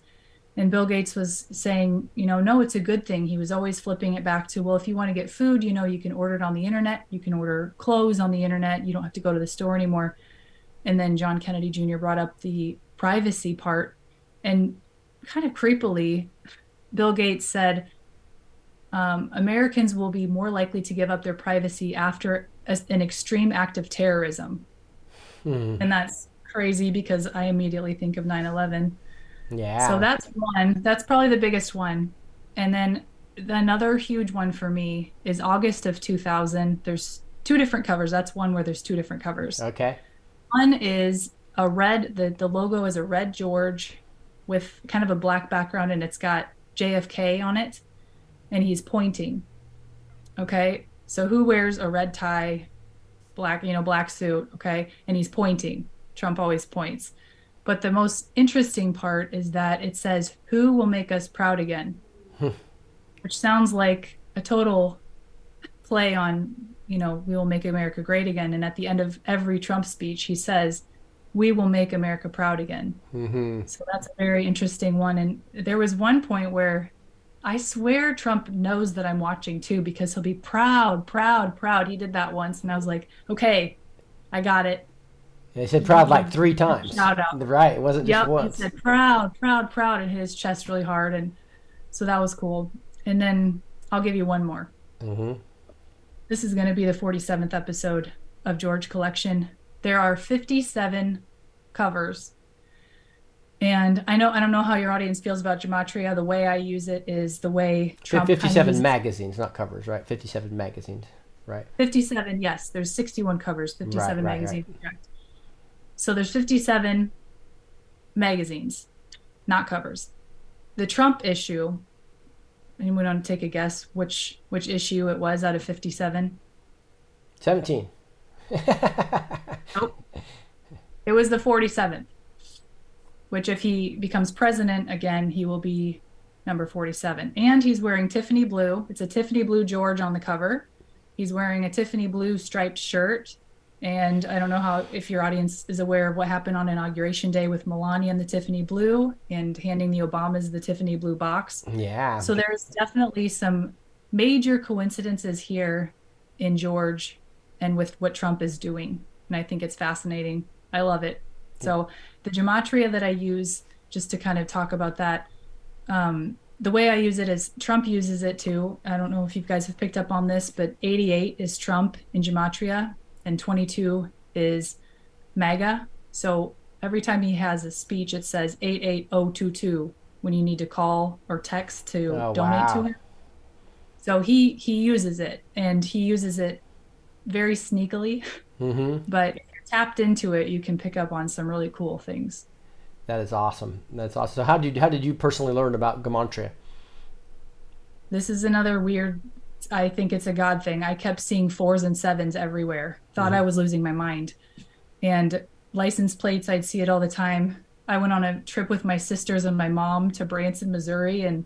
And Bill Gates was saying, you know, no, it's a good thing. He was always flipping it back to, well, if you want to get food, you know, you can order it on the internet. You can order clothes on the internet. You don't have to go to the store anymore. And then John Kennedy Junior brought up the privacy part, and kind of creepily, Bill Gates said, um, Americans will be more likely to give up their privacy after a, an extreme act of terrorism. Hmm. And that's crazy because I immediately think of nine eleven. Yeah. So that's one. That's probably the biggest one. And then the, another huge one for me is August of two thousand. There's two different covers. That's one where there's two different covers. Okay. One is a red, the, the logo is a red George with kind of a black background, and it's got J F K on it, and he's pointing. Okay. So who wears a red tie, black, you know, black suit, okay, and he's pointing. Trump always points. But the most interesting part is that it says, who will make us proud again? Which sounds like a total play on, you know, we will make America great again. And at the end of every Trump speech, he says, we will make America proud again. Mm-hmm. So that's a very interesting one. And there was one point where I swear Trump knows that I'm watching too, because he'll be proud, proud, proud. He did that once. And I was like, okay, I got it. They said proud like three times. Shout out. Right. It wasn't yep, just once. He said proud, proud, proud, and hit his chest really hard. And so that was cool. And then I'll give you one more. Mm-hmm. This is going to be the forty-seventh episode of George Collection. There are fifty-seven covers. And I know I don't know how your audience feels about gematria. The way I use it is the way Trump fifty-seven magazines, not covers, right? fifty-seven magazines, right? fifty-seven, yes. There's sixty-one covers, fifty-seven right, right, magazines. Right. Correct. So there's fifty-seven magazines, not covers. The Trump issue, anyone want to take a guess which which issue it was out of fifty-seven? seventeen. Nope. It was the forty-seventh, which if he becomes president again, he will be number forty-seven. And he's wearing Tiffany blue. It's a Tiffany blue George on the cover. He's wearing a Tiffany blue striped shirt. And I don't know how if your audience is aware of what happened on Inauguration Day with Melania and the Tiffany blue and handing the Obamas the Tiffany blue box. Yeah. So there's definitely some major coincidences here in George and with what Trump is doing. And I think it's fascinating. I love it. So the gematria that I use just to kind of talk about that, um, the way I use it is Trump uses it too. I don't know if you guys have picked up on this, but eighty-eight is Trump in gematria. And twenty-two is MAGA. So every time he has a speech, it says eight eight zero two two when you need to call or text to oh, donate wow. to him. So he he uses it, and he uses it very sneakily. Mm-hmm. But if you're tapped into it, you can pick up on some really cool things. That is awesome. That's awesome. So how did you, how did you personally learn about gematria? This is another weird, I think it's a God thing. I kept seeing fours and sevens everywhere. Thought mm-hmm. I was losing my mind. And license plates, I'd see it all the time. I went on a trip with my sisters and my mom to Branson, Missouri, and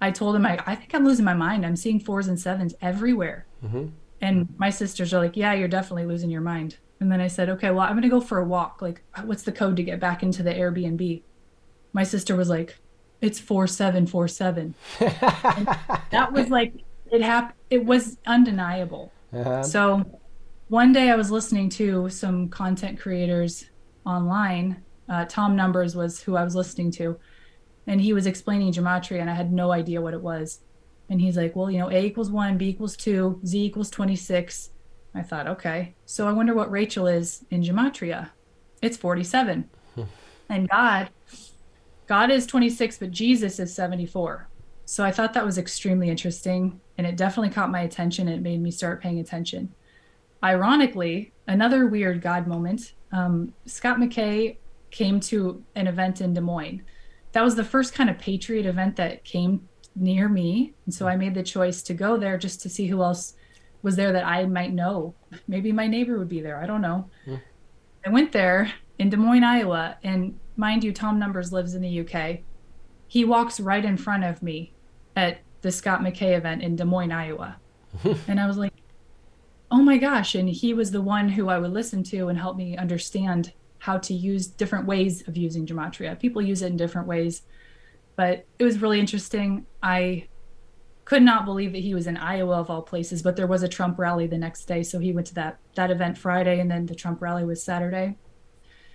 I told them, I, I think I'm losing my mind. I'm seeing fours and sevens everywhere. Mm-hmm. And my sisters are like, yeah, you're definitely losing your mind. And then I said, okay, well, I'm going to go for a walk. Like, what's the code to get back into the Airbnb? My sister was like, it's four seven four seven. That was like, it happened. It was undeniable. Uh-huh. So one day I was listening to some content creators online. Uh, Tom Numbers was who I was listening to. And he was explaining gematria, and I had no idea what it was. And he's like, well, you know, A equals one, B equals two, Z equals twenty-six. I thought, okay, so I wonder what Rachel is in gematria. It's forty-seven. And God, God is twenty-six, but Jesus is seventy-four. So I thought that was extremely interesting, and it definitely caught my attention. It made me start paying attention. Ironically, another weird God moment, um, Scott McKay came to an event in Des Moines. That was the first kind of Patriot event that came near me. And so I made the choice to go there just to see who else was there that I might know. Maybe my neighbor would be there. I don't know. Mm. I went there in Des Moines, Iowa. And mind you, Tom Numbers lives in the U K. He walks right in front of me at the Scott McKay event in Des Moines, Iowa. And I was like, oh my gosh. And he was the one who I would listen to and help me understand how to use different ways of using gematria. People use it in different ways, but it was really interesting. I could not believe that he was in Iowa of all places, but there was a Trump rally the next day. So he went to that, that event Friday, and then the Trump rally was Saturday.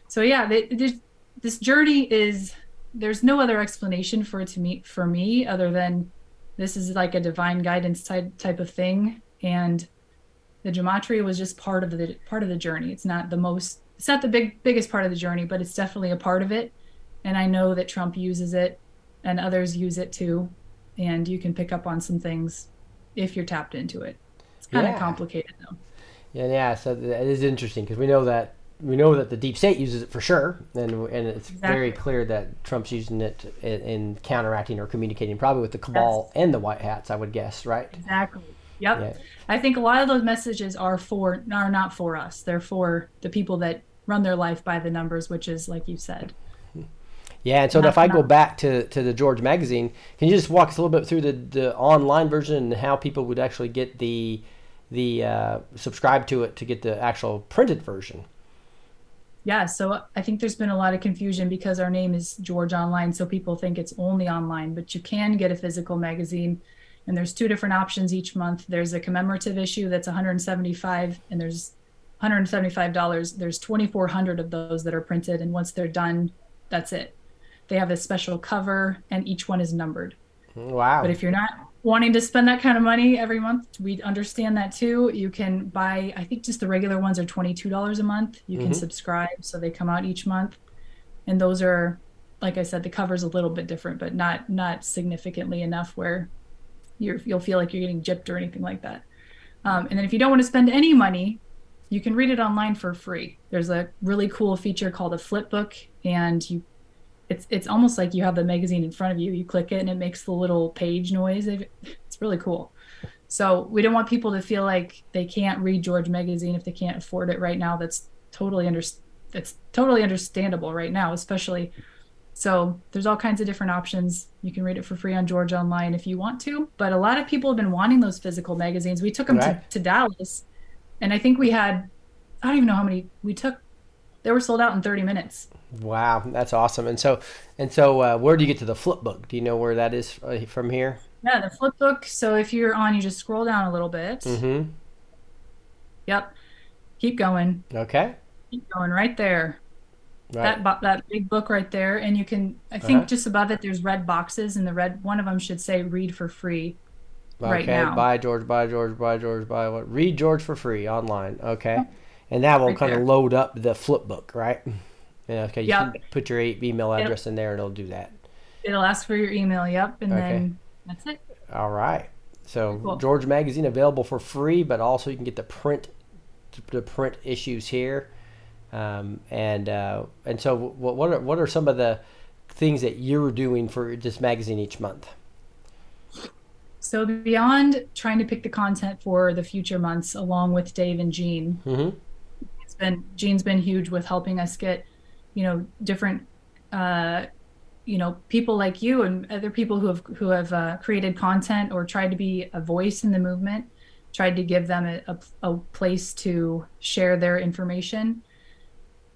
So yeah, they, they, this journey is, there's no other explanation for it to me, for me, other than this is like a divine guidance type, type of thing. And the gematria was just part of the, part of the journey. It's not the most, it's not the big, biggest part of the journey, but it's definitely a part of it. And I know that Trump uses it and others use it too. And you can pick up on some things if you're tapped into it. It's kind yeah. of complicated though. Yeah, yeah. So it is interesting because we know that we know that the deep state uses it for sure, and and it's exactly. very clear that Trump's using it in, in counteracting or communicating, probably with the cabal yes. and the white hats, I would guess, right? Exactly. Yep. Yeah. I think a lot of those messages are for are not for us. They're for the people that run their life by the numbers, which is like you said. Yeah, and so if I go back to, to the George Magazine, can you just walk us a little bit through the, the online version and how people would actually get the the uh, subscribe to it to get the actual printed version? Yeah, so I think there's been a lot of confusion because our name is George Online, so people think it's only online, but you can get a physical magazine, and there's two different options each month. There's a commemorative issue that's one hundred seventy-five dollars, and there's one hundred seventy-five dollars. There's twenty-four hundred of those that are printed, and once they're done, that's it. They have a special cover, and each one is numbered. Wow. But if you're not wanting to spend that kind of money every month, we understand that too. You can buy, I think just the regular ones are twenty-two dollars a month. You mm-hmm. can subscribe, so they come out each month. And those are, like I said, the cover's a little bit different, but not not significantly enough where you're, you'll feel like you're getting gypped or anything like that. Um, and then if you don't want to spend any money, you can read it online for free. There's a really cool feature called a flip book, and you It's it's almost like you have the magazine in front of you. You click it and it makes the little page noise. It's really cool. So we don't want people to feel like they can't read George Magazine if they can't afford it right now. That's totally under that's totally understandable right now, especially. So there's all kinds of different options. You can read it for free on George Online if you want to. But a lot of people have been wanting those physical magazines. We took them right. to, to Dallas, and I think we had I don't even know how many we took. They were sold out in thirty minutes. Wow, that's awesome. And so, and so, uh, where do you get to the flip book? Do you know where that is from here? Yeah, the flip book. So if you're on, you just scroll down a little bit. Mm-hmm. Yep. Keep going. Okay. Keep going right there. Right. That that big book right there, and you can. I think uh-huh. just above it, there's red boxes, and the red one of them should say "Read for free." Okay. Right now. Buy George. Buy George. Buy George. Buy what? Read George for free online. Okay. Yeah. And that will right kind there. Of load up the flip book, right? Yeah, okay, you yep. can put your email address it'll, in there and it'll do that. It'll ask for your email, yep, and okay. then that's it. All right. So cool. George Magazine available for free, but also you can get the print the print issues here. Um, and uh, and so what what are, what are some of the things that you're doing for this magazine each month? So beyond trying to pick the content for the future months, along with Dave and Gene, mm-hmm. it's been Gene's been huge with helping us get, you know, different, uh, you know, people like you and other people who have who have uh, created content or tried to be a voice in the movement, tried to give them a, a, a place to share their information.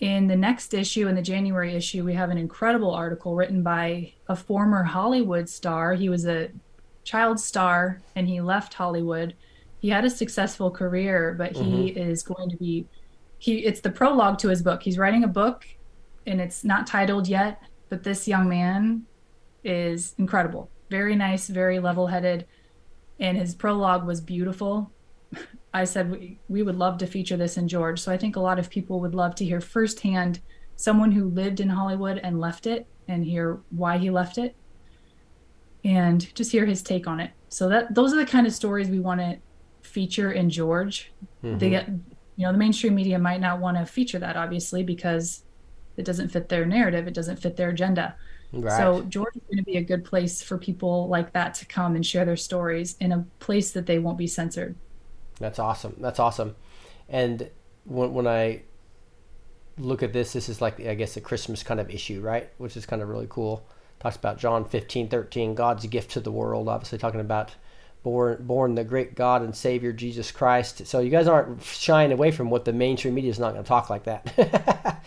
In the next issue, in the January issue, we have an incredible article written by a former Hollywood star. He was a child star and he left Hollywood. He had a successful career, but he mm-hmm. is going to be he it's the prologue to his book. He's writing a book and it's not titled yet, but this young man is incredible, very nice, very level-headed, and his prologue was beautiful. I said we, we would love to feature this in George. So I think a lot of people would love to hear firsthand someone who lived in Hollywood and left it and hear why he left it and just hear his take on it. So that those are the kind of stories we want to feature in George. Mm-hmm. They get, you know, the mainstream media might not want to feature that, obviously, because it doesn't fit their narrative, it doesn't fit their agenda. Right. So George is going to be a good place for people like that to come and share their stories in a place that they won't be censored. That's awesome. That's awesome. And when when I look at this, this is like, I guess, a Christmas kind of issue, right? Which is kind of really cool. Talks about John fifteen thirteen, God's gift to the world, obviously talking about born, born the great God and Savior, Jesus Christ. So you guys aren't shying away from what the mainstream media is not going to talk like that.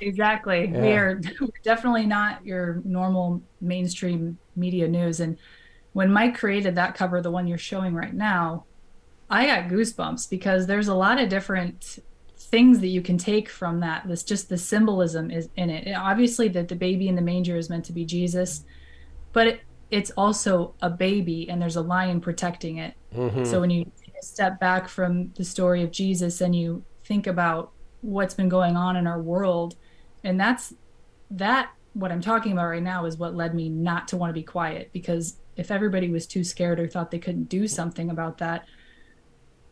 Exactly. Yeah. We are definitely not your normal mainstream media news. And when Mike created that cover, the one you're showing right now, I got goosebumps because there's a lot of different things that you can take from that. This just the symbolism is in it. And obviously that the baby in the manger is meant to be Jesus, but it, it's also a baby and there's a lion protecting it. Mm-hmm. So when you take a step back from the story of Jesus and you think about what's been going on in our world, and that's that what I'm talking about right now is what led me not to want to be quiet, because if everybody was too scared or thought they couldn't do something about that,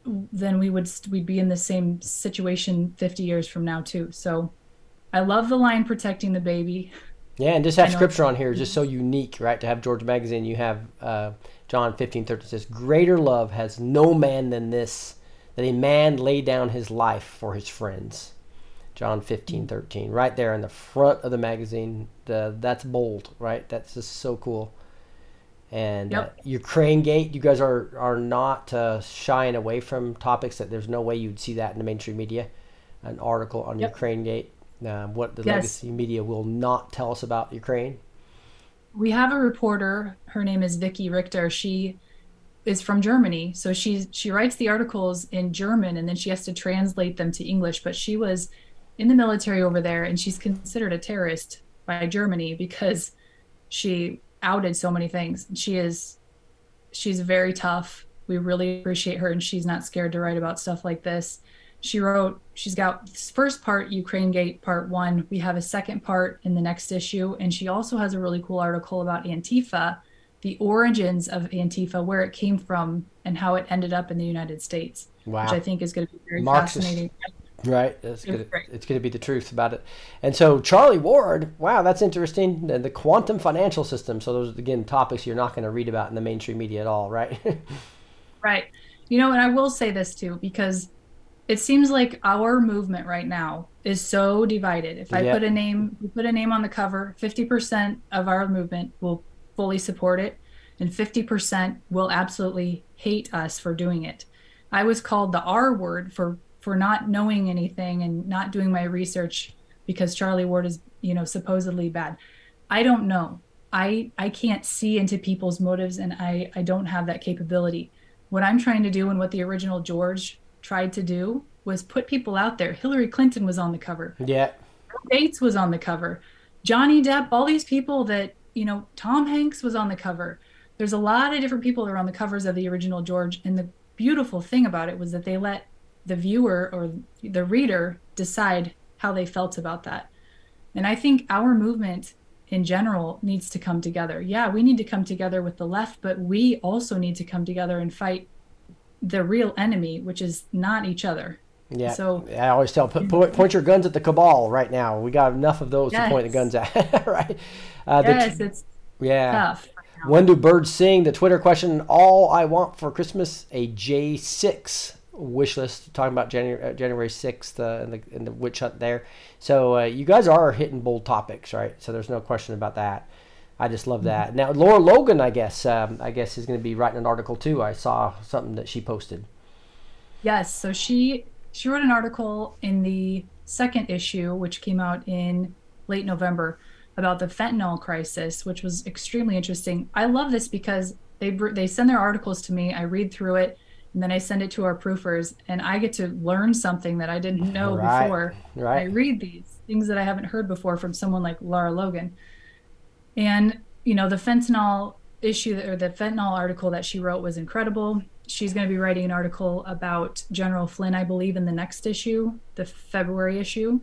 then we would we'd be in the same situation fifty years from now too. So I love the line protecting the baby. Yeah, and just have scripture on here is just so unique, right? To have George Magazine, you have uh, John fifteen thirteen says, "Greater love has no man than this, that a man lay down his life for his friends." John fifteen thirteen, right there in the front of the magazine. The, that's bold, right? That's just so cool. And yep. uh, Ukraine Gate, you guys are, are not uh, shying away from topics that there's no way you'd see that in the mainstream media. An article on yep. Ukraine Gate, uh, what the yes. legacy media will not tell us about Ukraine. We have a reporter, her name is Vicky Richter. She is from Germany. So she, she writes the articles in German and then she has to translate them to English. But she was in the military over there and she's considered a terrorist by Germany because she outed so many things. She is, she's very tough. We really appreciate her and she's not scared to write about stuff like this. She wrote, she's got this first part, Ukraine Gate part one. We have a second part in the next issue. And she also has a really cool article about Antifa, the origins of Antifa, where it came from and how it ended up in the United States, wow. which I think is going to be very Marxist. Fascinating. Right, that's good. It's going to be the truth about it. And so Charlie Ward, wow, that's interesting. The quantum financial system. So those are, again, topics you're not going to read about in the mainstream media at all, right? Right. You know, and I will say this too, because it seems like our movement right now is so divided. If I yeah. put a name, we put a name on the cover, fifty percent of our movement will fully support it, and fifty percent will absolutely hate us for doing it. I was called the R word for. for not knowing anything and not doing my research because Charlie Ward is, you know, supposedly bad. I don't know. I I can't see into people's motives and I, I don't have that capability. What I'm trying to do and what the original George tried to do was put people out there. Hillary Clinton was on the cover. Yeah. Gates was on the cover. Johnny Depp, all these people that, you know, Tom Hanks was on the cover. There's a lot of different people that are on the covers of the original George. And the beautiful thing about it was that they let the viewer or the reader decide how they felt about that. And I think our movement in general needs to come together. Yeah, we need to come together with the left, but we also need to come together and fight the real enemy, which is not each other. Yeah. So I always tell, put, point your guns at the cabal right now. We got enough of those yes. to point the guns at, right? Uh, yes, the, it's yeah. tough. When do birds sing? The Twitter question, all I want for Christmas, a J six wish list, talking about January, January sixth uh, and, the, and the witch hunt there. So uh, you guys are hitting bold topics, right? So there's no question about that. I just love that. Mm-hmm. Now, Laura Logan, I guess, um, I guess is going to be writing an article too. I saw something that she posted. Yes, so she... She wrote an article in the second issue, which came out in late November, about the fentanyl crisis, which was extremely interesting. I love this because they they send their articles to me, I read through it, and then I send it to our proofers, and I get to learn something that I didn't know right. before. Right. I read these things that I haven't heard before from someone like Laura Logan. And, you know, the fentanyl issue or the fentanyl article that she wrote was incredible. She's going to be writing an article about General Flynn, I believe, in the next issue, the February issue.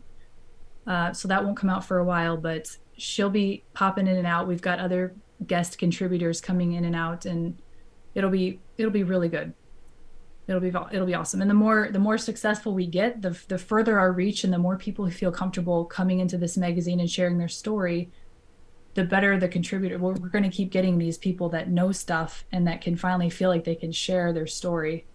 Uh, so that won't come out for a while, but she'll be popping in and out. We've got other guest contributors coming in and out, and it'll be it'll be really good. It'll be it'll be awesome. And the more the more successful we get, the the further our reach, and the more people who feel comfortable coming into this magazine and sharing their story, the better the contributor. We're, we're going to keep getting these people that know stuff and that can finally feel like they can share their story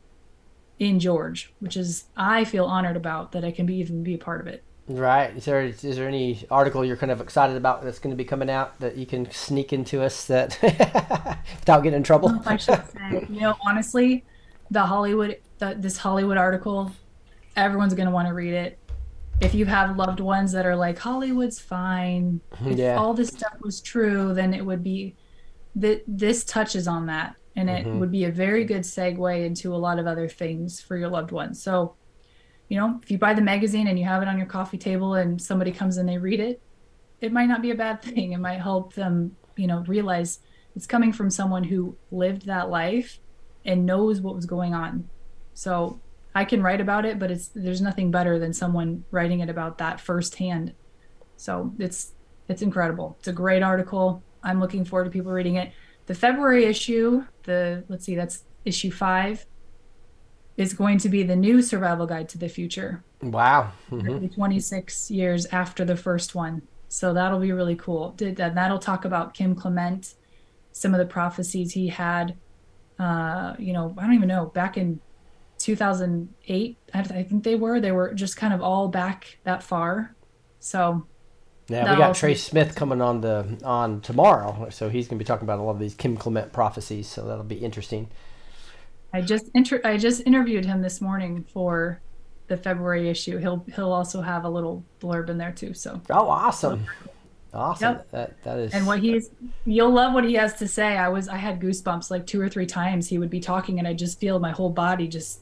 in George, which is, I feel honored about that I can be even be a part of it. Right. Is there, is there any article you're kind of excited about that's going to be coming out that you can sneak into us that without getting in trouble? Well, I should say, you know, honestly, the Hollywood, the, this Hollywood article, everyone's going to want to read it. If you have loved ones that are like, Hollywood's fine, if yeah. all this stuff was true, then it would be that this touches on that, and it mm-hmm. would be a very good segue into a lot of other things for your loved ones. So, you know, if you buy the magazine and you have it on your coffee table and somebody comes and they read it, it might not be a bad thing. It might help them, you know, realize it's coming from someone who lived that life and knows what was going on. So I can write about it, but it's there's nothing better than someone writing it about that firsthand. So it's it's incredible. It's a great article. I'm looking forward to people reading it. The February issue, the let's see, that's issue five, is going to be the new Survival Guide to the Future. Wow. Mm-hmm. twenty-six years after the first one. So that'll be really cool. Did that that'll talk about Kim Clement, some of the prophecies he had. Uh, you know, I don't even know, back in two thousand eight, I think they were. They were just kind of all back that far. So yeah, we got Trey Smith coming on the on tomorrow, so he's going to be talking about a lot of these Kim Clement prophecies. So that'll be interesting. I just inter- I just interviewed him this morning for the February issue. He'll he'll also have a little blurb in there too. So oh, awesome, awesome. Yep. That that is. And what he's you'll love what he has to say. I was I had goosebumps like two or three times. He would be talking, and I just feel my whole body just.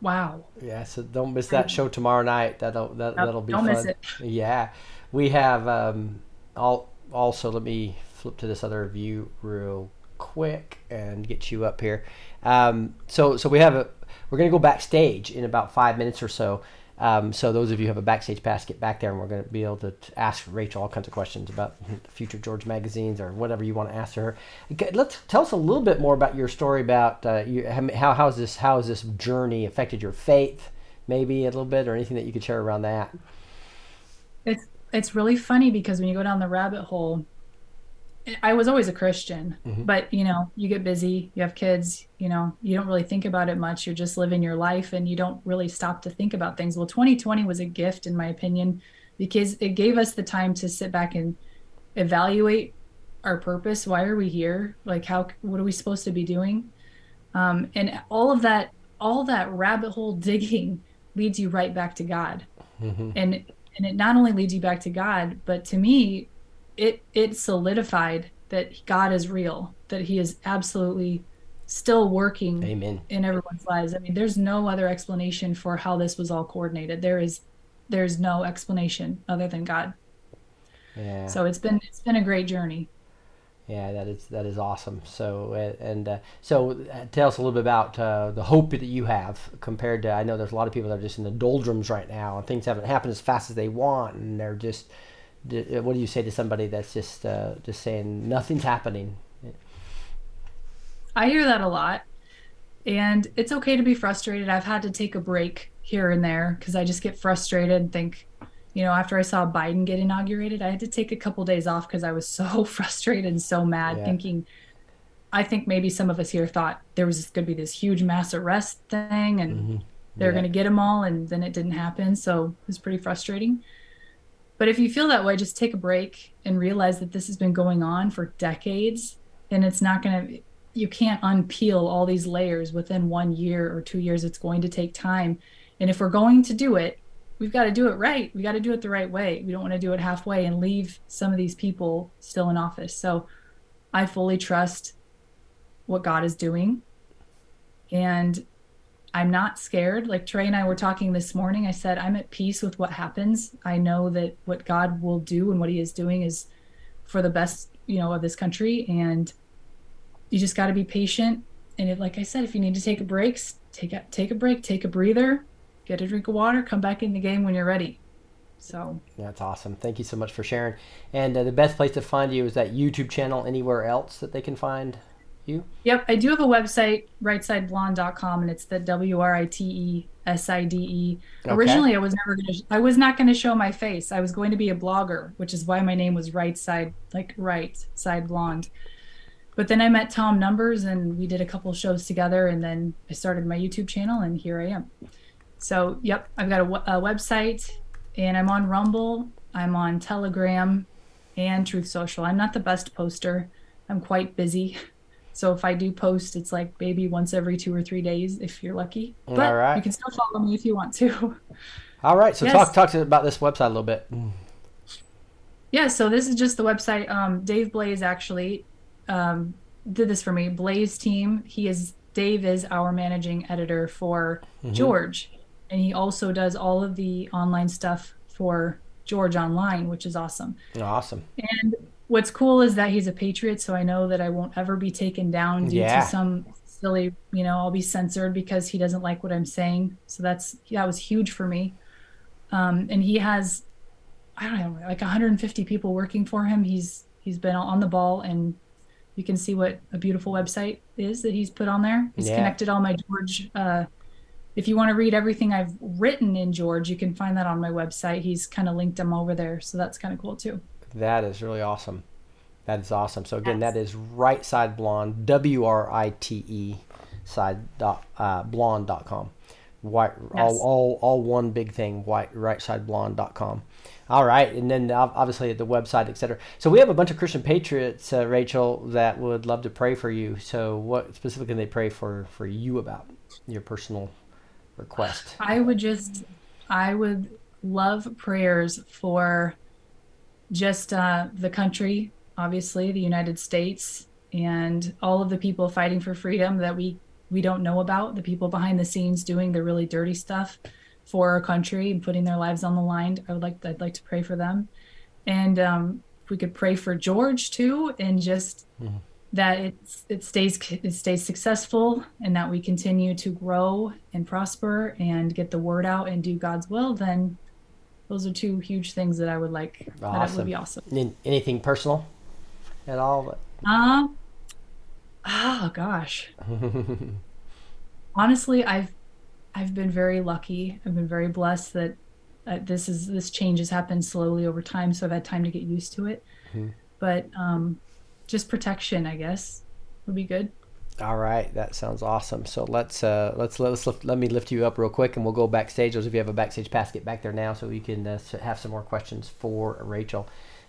Wow. Yeah, so don't miss that show tomorrow night. That'll that, that'll be don't fun. Miss it. Yeah, we have. Um, I'll also let me flip to this other view real quick and get you up here. Um, so so we have a we're gonna go backstage in about five minutes or so. Um, so those of you who have a backstage pass, get back there, and we're going to be able to ask Rachel all kinds of questions about the future George magazines or whatever you want to ask her. Let's tell us a little bit more about your story about uh, you, how how's this how has this journey affected your faith, maybe a little bit, or anything that you could share around that. It's it's really funny because when you go down the rabbit hole, I was always a Christian, mm-hmm. but you know, you get busy, you have kids, you know, you don't really think about it much. You're just living your life and you don't really stop to think about things. Well, twenty twenty was a gift, in my opinion, because it gave us the time to sit back and evaluate our purpose. Why are we here? Like, how, what are we supposed to be doing? Um, and all of that, all that rabbit hole digging leads you right back to God. Mm-hmm. And, and it not only leads you back to God, but to me, It it solidified that God is real, that he is absolutely still working Amen. In everyone's lives. I mean, there's no other explanation for how this was all coordinated. There is there's no explanation other than God. Yeah. So it's been it's been a great journey. Yeah, that is that is awesome. So and uh, so tell us a little bit about uh, the hope that you have compared to, I know there's a lot of people that are just in the doldrums right now and things haven't happened as fast as they want, and they're just What do you say to somebody that's just uh, just saying nothing's happening? I hear that a lot, and it's okay to be frustrated. I've had to take a break here and there because I just get frustrated and think, you know, after I saw Biden get inaugurated, I had to take a couple days off because I was so frustrated and so mad, yeah. thinking, I think maybe some of us here thought there was going to be this huge mass arrest thing and mm-hmm. they're yeah. going to get them all, and then it didn't happen. So it was pretty frustrating. But if you feel that way, just take a break and realize that this has been going on for decades, and it's not going to, you can't unpeel all these layers within one year or two years. It's going to take time. And if we're going to do it, we've got to do it right. We got to do it the right way. We don't want to do it halfway and leave some of these people still in office. So I fully trust what God is doing. And I'm not scared. Like Trey and I were talking this morning, I said, I'm at peace with what happens. I know that what God will do and what he is doing is for the best, you know, of this country. And you just got to be patient. And if, like I said, if you need to take a break, take a, take a break, take a breather, get a drink of water, come back in the game when you're ready. So that's awesome. Thank you so much for sharing. And uh, the best place to find you is that YouTube channel. Anywhere else that they can find you? Yep. I do have a website, right side blonde dot com, and it's the W R I T E S I D E. Okay. Originally, I was never going to, I was not going to show my face. I was going to be a blogger, which is why my name was Right Side, like Right Side Blonde. But then I met Tom Numbers, and we did a couple shows together, and then I started my YouTube channel, and here I am. So, yep, I've got a, w a website, and I'm on Rumble, I'm on Telegram, and Truth Social. I'm not the best poster. I'm quite busy. So if I do post, it's like maybe once every two or three days, if you're lucky. But all right. You can still follow me if you want to. All right. So yes. talk talk to about this website a little bit. Yeah. So this is just the website. Um, Dave Blaze actually um, did this for me. Blaze team. He is Dave is our managing editor for mm-hmm. George, and he also does all of the online stuff for George Online, which is awesome. Awesome. And what's cool is that he's a patriot, so I know that I won't ever be taken down due yeah. to some silly, you know, I'll be censored because he doesn't like what I'm saying. So that's, that was huge for me. Um, and he has, I don't know, like a hundred fifty people working for him. He's, he's been on the ball, and you can see what a beautiful website is that he's put on there. He's yeah. connected all my George. Uh, if you want to read everything I've written in George, you can find that on my website. He's kind of linked them over there. So that's kind of cool too. That is really awesome. That is awesome. So again, yes. that is Right Side Blonde, W R I T E side dot, uh, blonde dot com. White, yes. all, all, all one big thing, white, right side blonde dot com. All right. And then obviously the website, et cetera. So we have a bunch of Christian patriots, uh, Rachel, that would love to pray for you. So what specifically can they pray for, for you about your personal request? I would just, I would love prayers for just uh, the country, obviously, the United States, and all of the people fighting for freedom that we, we don't know about, the people behind the scenes doing the really dirty stuff for our country and putting their lives on the line. I would like, I'd like to pray for them. And um, if we could pray for George too, and just mm-hmm. that it's, it stays, it stays successful, and that we continue to grow and prosper and get the word out and do God's will, then those are two huge things that I would like. Awesome. That would be awesome. Anything personal at all? Um, oh gosh. Honestly, I've, I've been very lucky. I've been very blessed that uh, this is, this change has happened slowly over time. So I've had time to get used to it, mm-hmm. but, um, just protection, I guess, would be good. All right. That sounds awesome. So let's, uh, let's, let's, lift, let me lift you up real quick, and we'll go backstage. Those of you have a backstage pass, get back there now so you can uh, have some more questions for Rachel.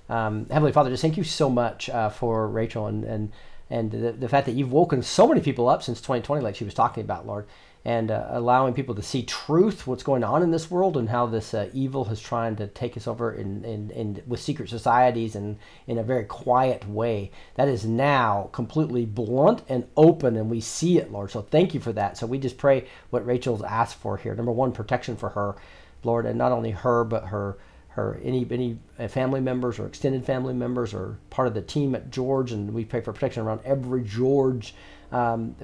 Um, Heavenly Father, just thank you so much uh, for Rachel, and, and, and the, the fact that you've woken so many people up since twenty twenty, like she was talking about, Lord, and uh, allowing people to see truth, what's going on in this world, and how this uh, evil is trying to take us over in, in, in, with secret societies and in a very quiet way. That is now completely blunt and open, and we see it, Lord. So thank you for that. So we just pray what Rachel's asked for here. Number one, protection for her, Lord, and not only her, but her her any any family members or extended family members or part of the team at George. And we pray for protection around every George um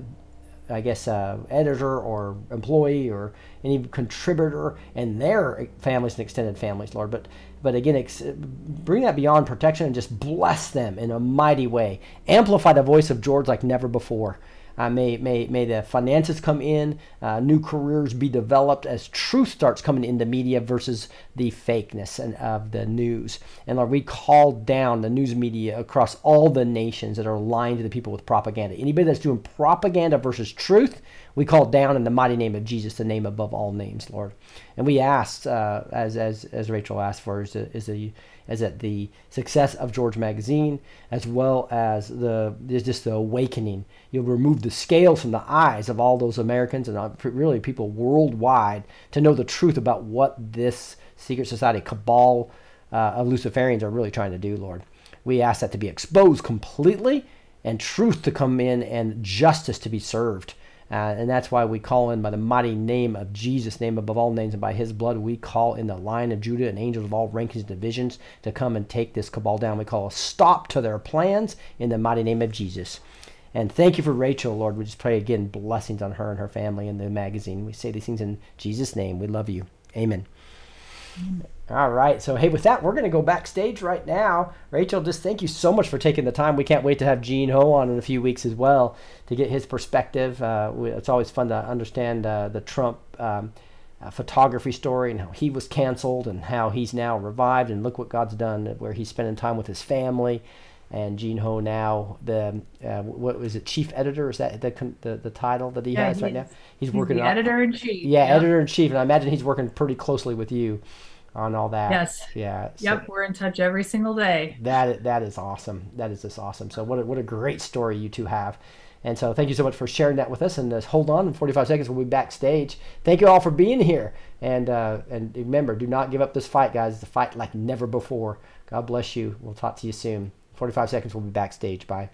I guess, uh, editor or employee or any contributor and their families and extended families, Lord. But but again, ex- bring that beyond protection and just bless them in a mighty way. Amplify the voice of George like never before. Uh, may, may, may the finances come in, uh, new careers be developed as truth starts coming into media versus the fakeness and of the news. And Lord, we call down the news media across all the nations that are lying to the people with propaganda. Anybody that's doing propaganda versus truth, we call down in the mighty name of Jesus, the name above all names, Lord. And we asked, uh, as as as Rachel asked for, is a, is a is that the success of George Magazine, as well as the just the awakening. You'll remove the scales from the eyes of all those Americans and really people worldwide to know the truth about what this secret society cabal uh, of Luciferians are really trying to do, Lord. We ask that to be exposed completely and truth to come in and justice to be served. Uh, and that's why we call in by the mighty name of Jesus, name above all names, and by his blood we call in the Lion of Judah and angels of all rankings and divisions to come and take this cabal down. We call a stop to their plans in the mighty name of Jesus. And thank you for Rachel, Lord. We just pray again blessings on her and her family and the magazine. We say these things in Jesus' name. We love you. Amen. Amen. All right. So, hey, with that, we're going to go backstage right now. Rachel, just thank you so much for taking the time. We can't wait to have Gene Ho on in a few weeks as well to get his perspective. Uh, we, it's always fun to understand uh, the Trump um, uh, photography story and how he was canceled and how he's now revived. And look what God's done, where he's spending time with his family. And Gene Ho now, the uh, what was it, chief editor? Is that the the, the title that he yeah, has right now? He's, he's working the on editor-in-chief. Yeah, yeah, editor-in-chief. And I imagine he's working pretty closely with you on all that. Yes. Yeah. So yep. We're in touch every single day. That that is awesome. That is just awesome. So what a, what a great story you two have, and so thank you so much for sharing that with us. And just hold on, in forty-five seconds we'll be backstage. Thank you all for being here, and uh, and remember, do not give up this fight, guys. It's a fight like never before. God bless you. We'll talk to you soon. forty-five seconds we'll be backstage. Bye.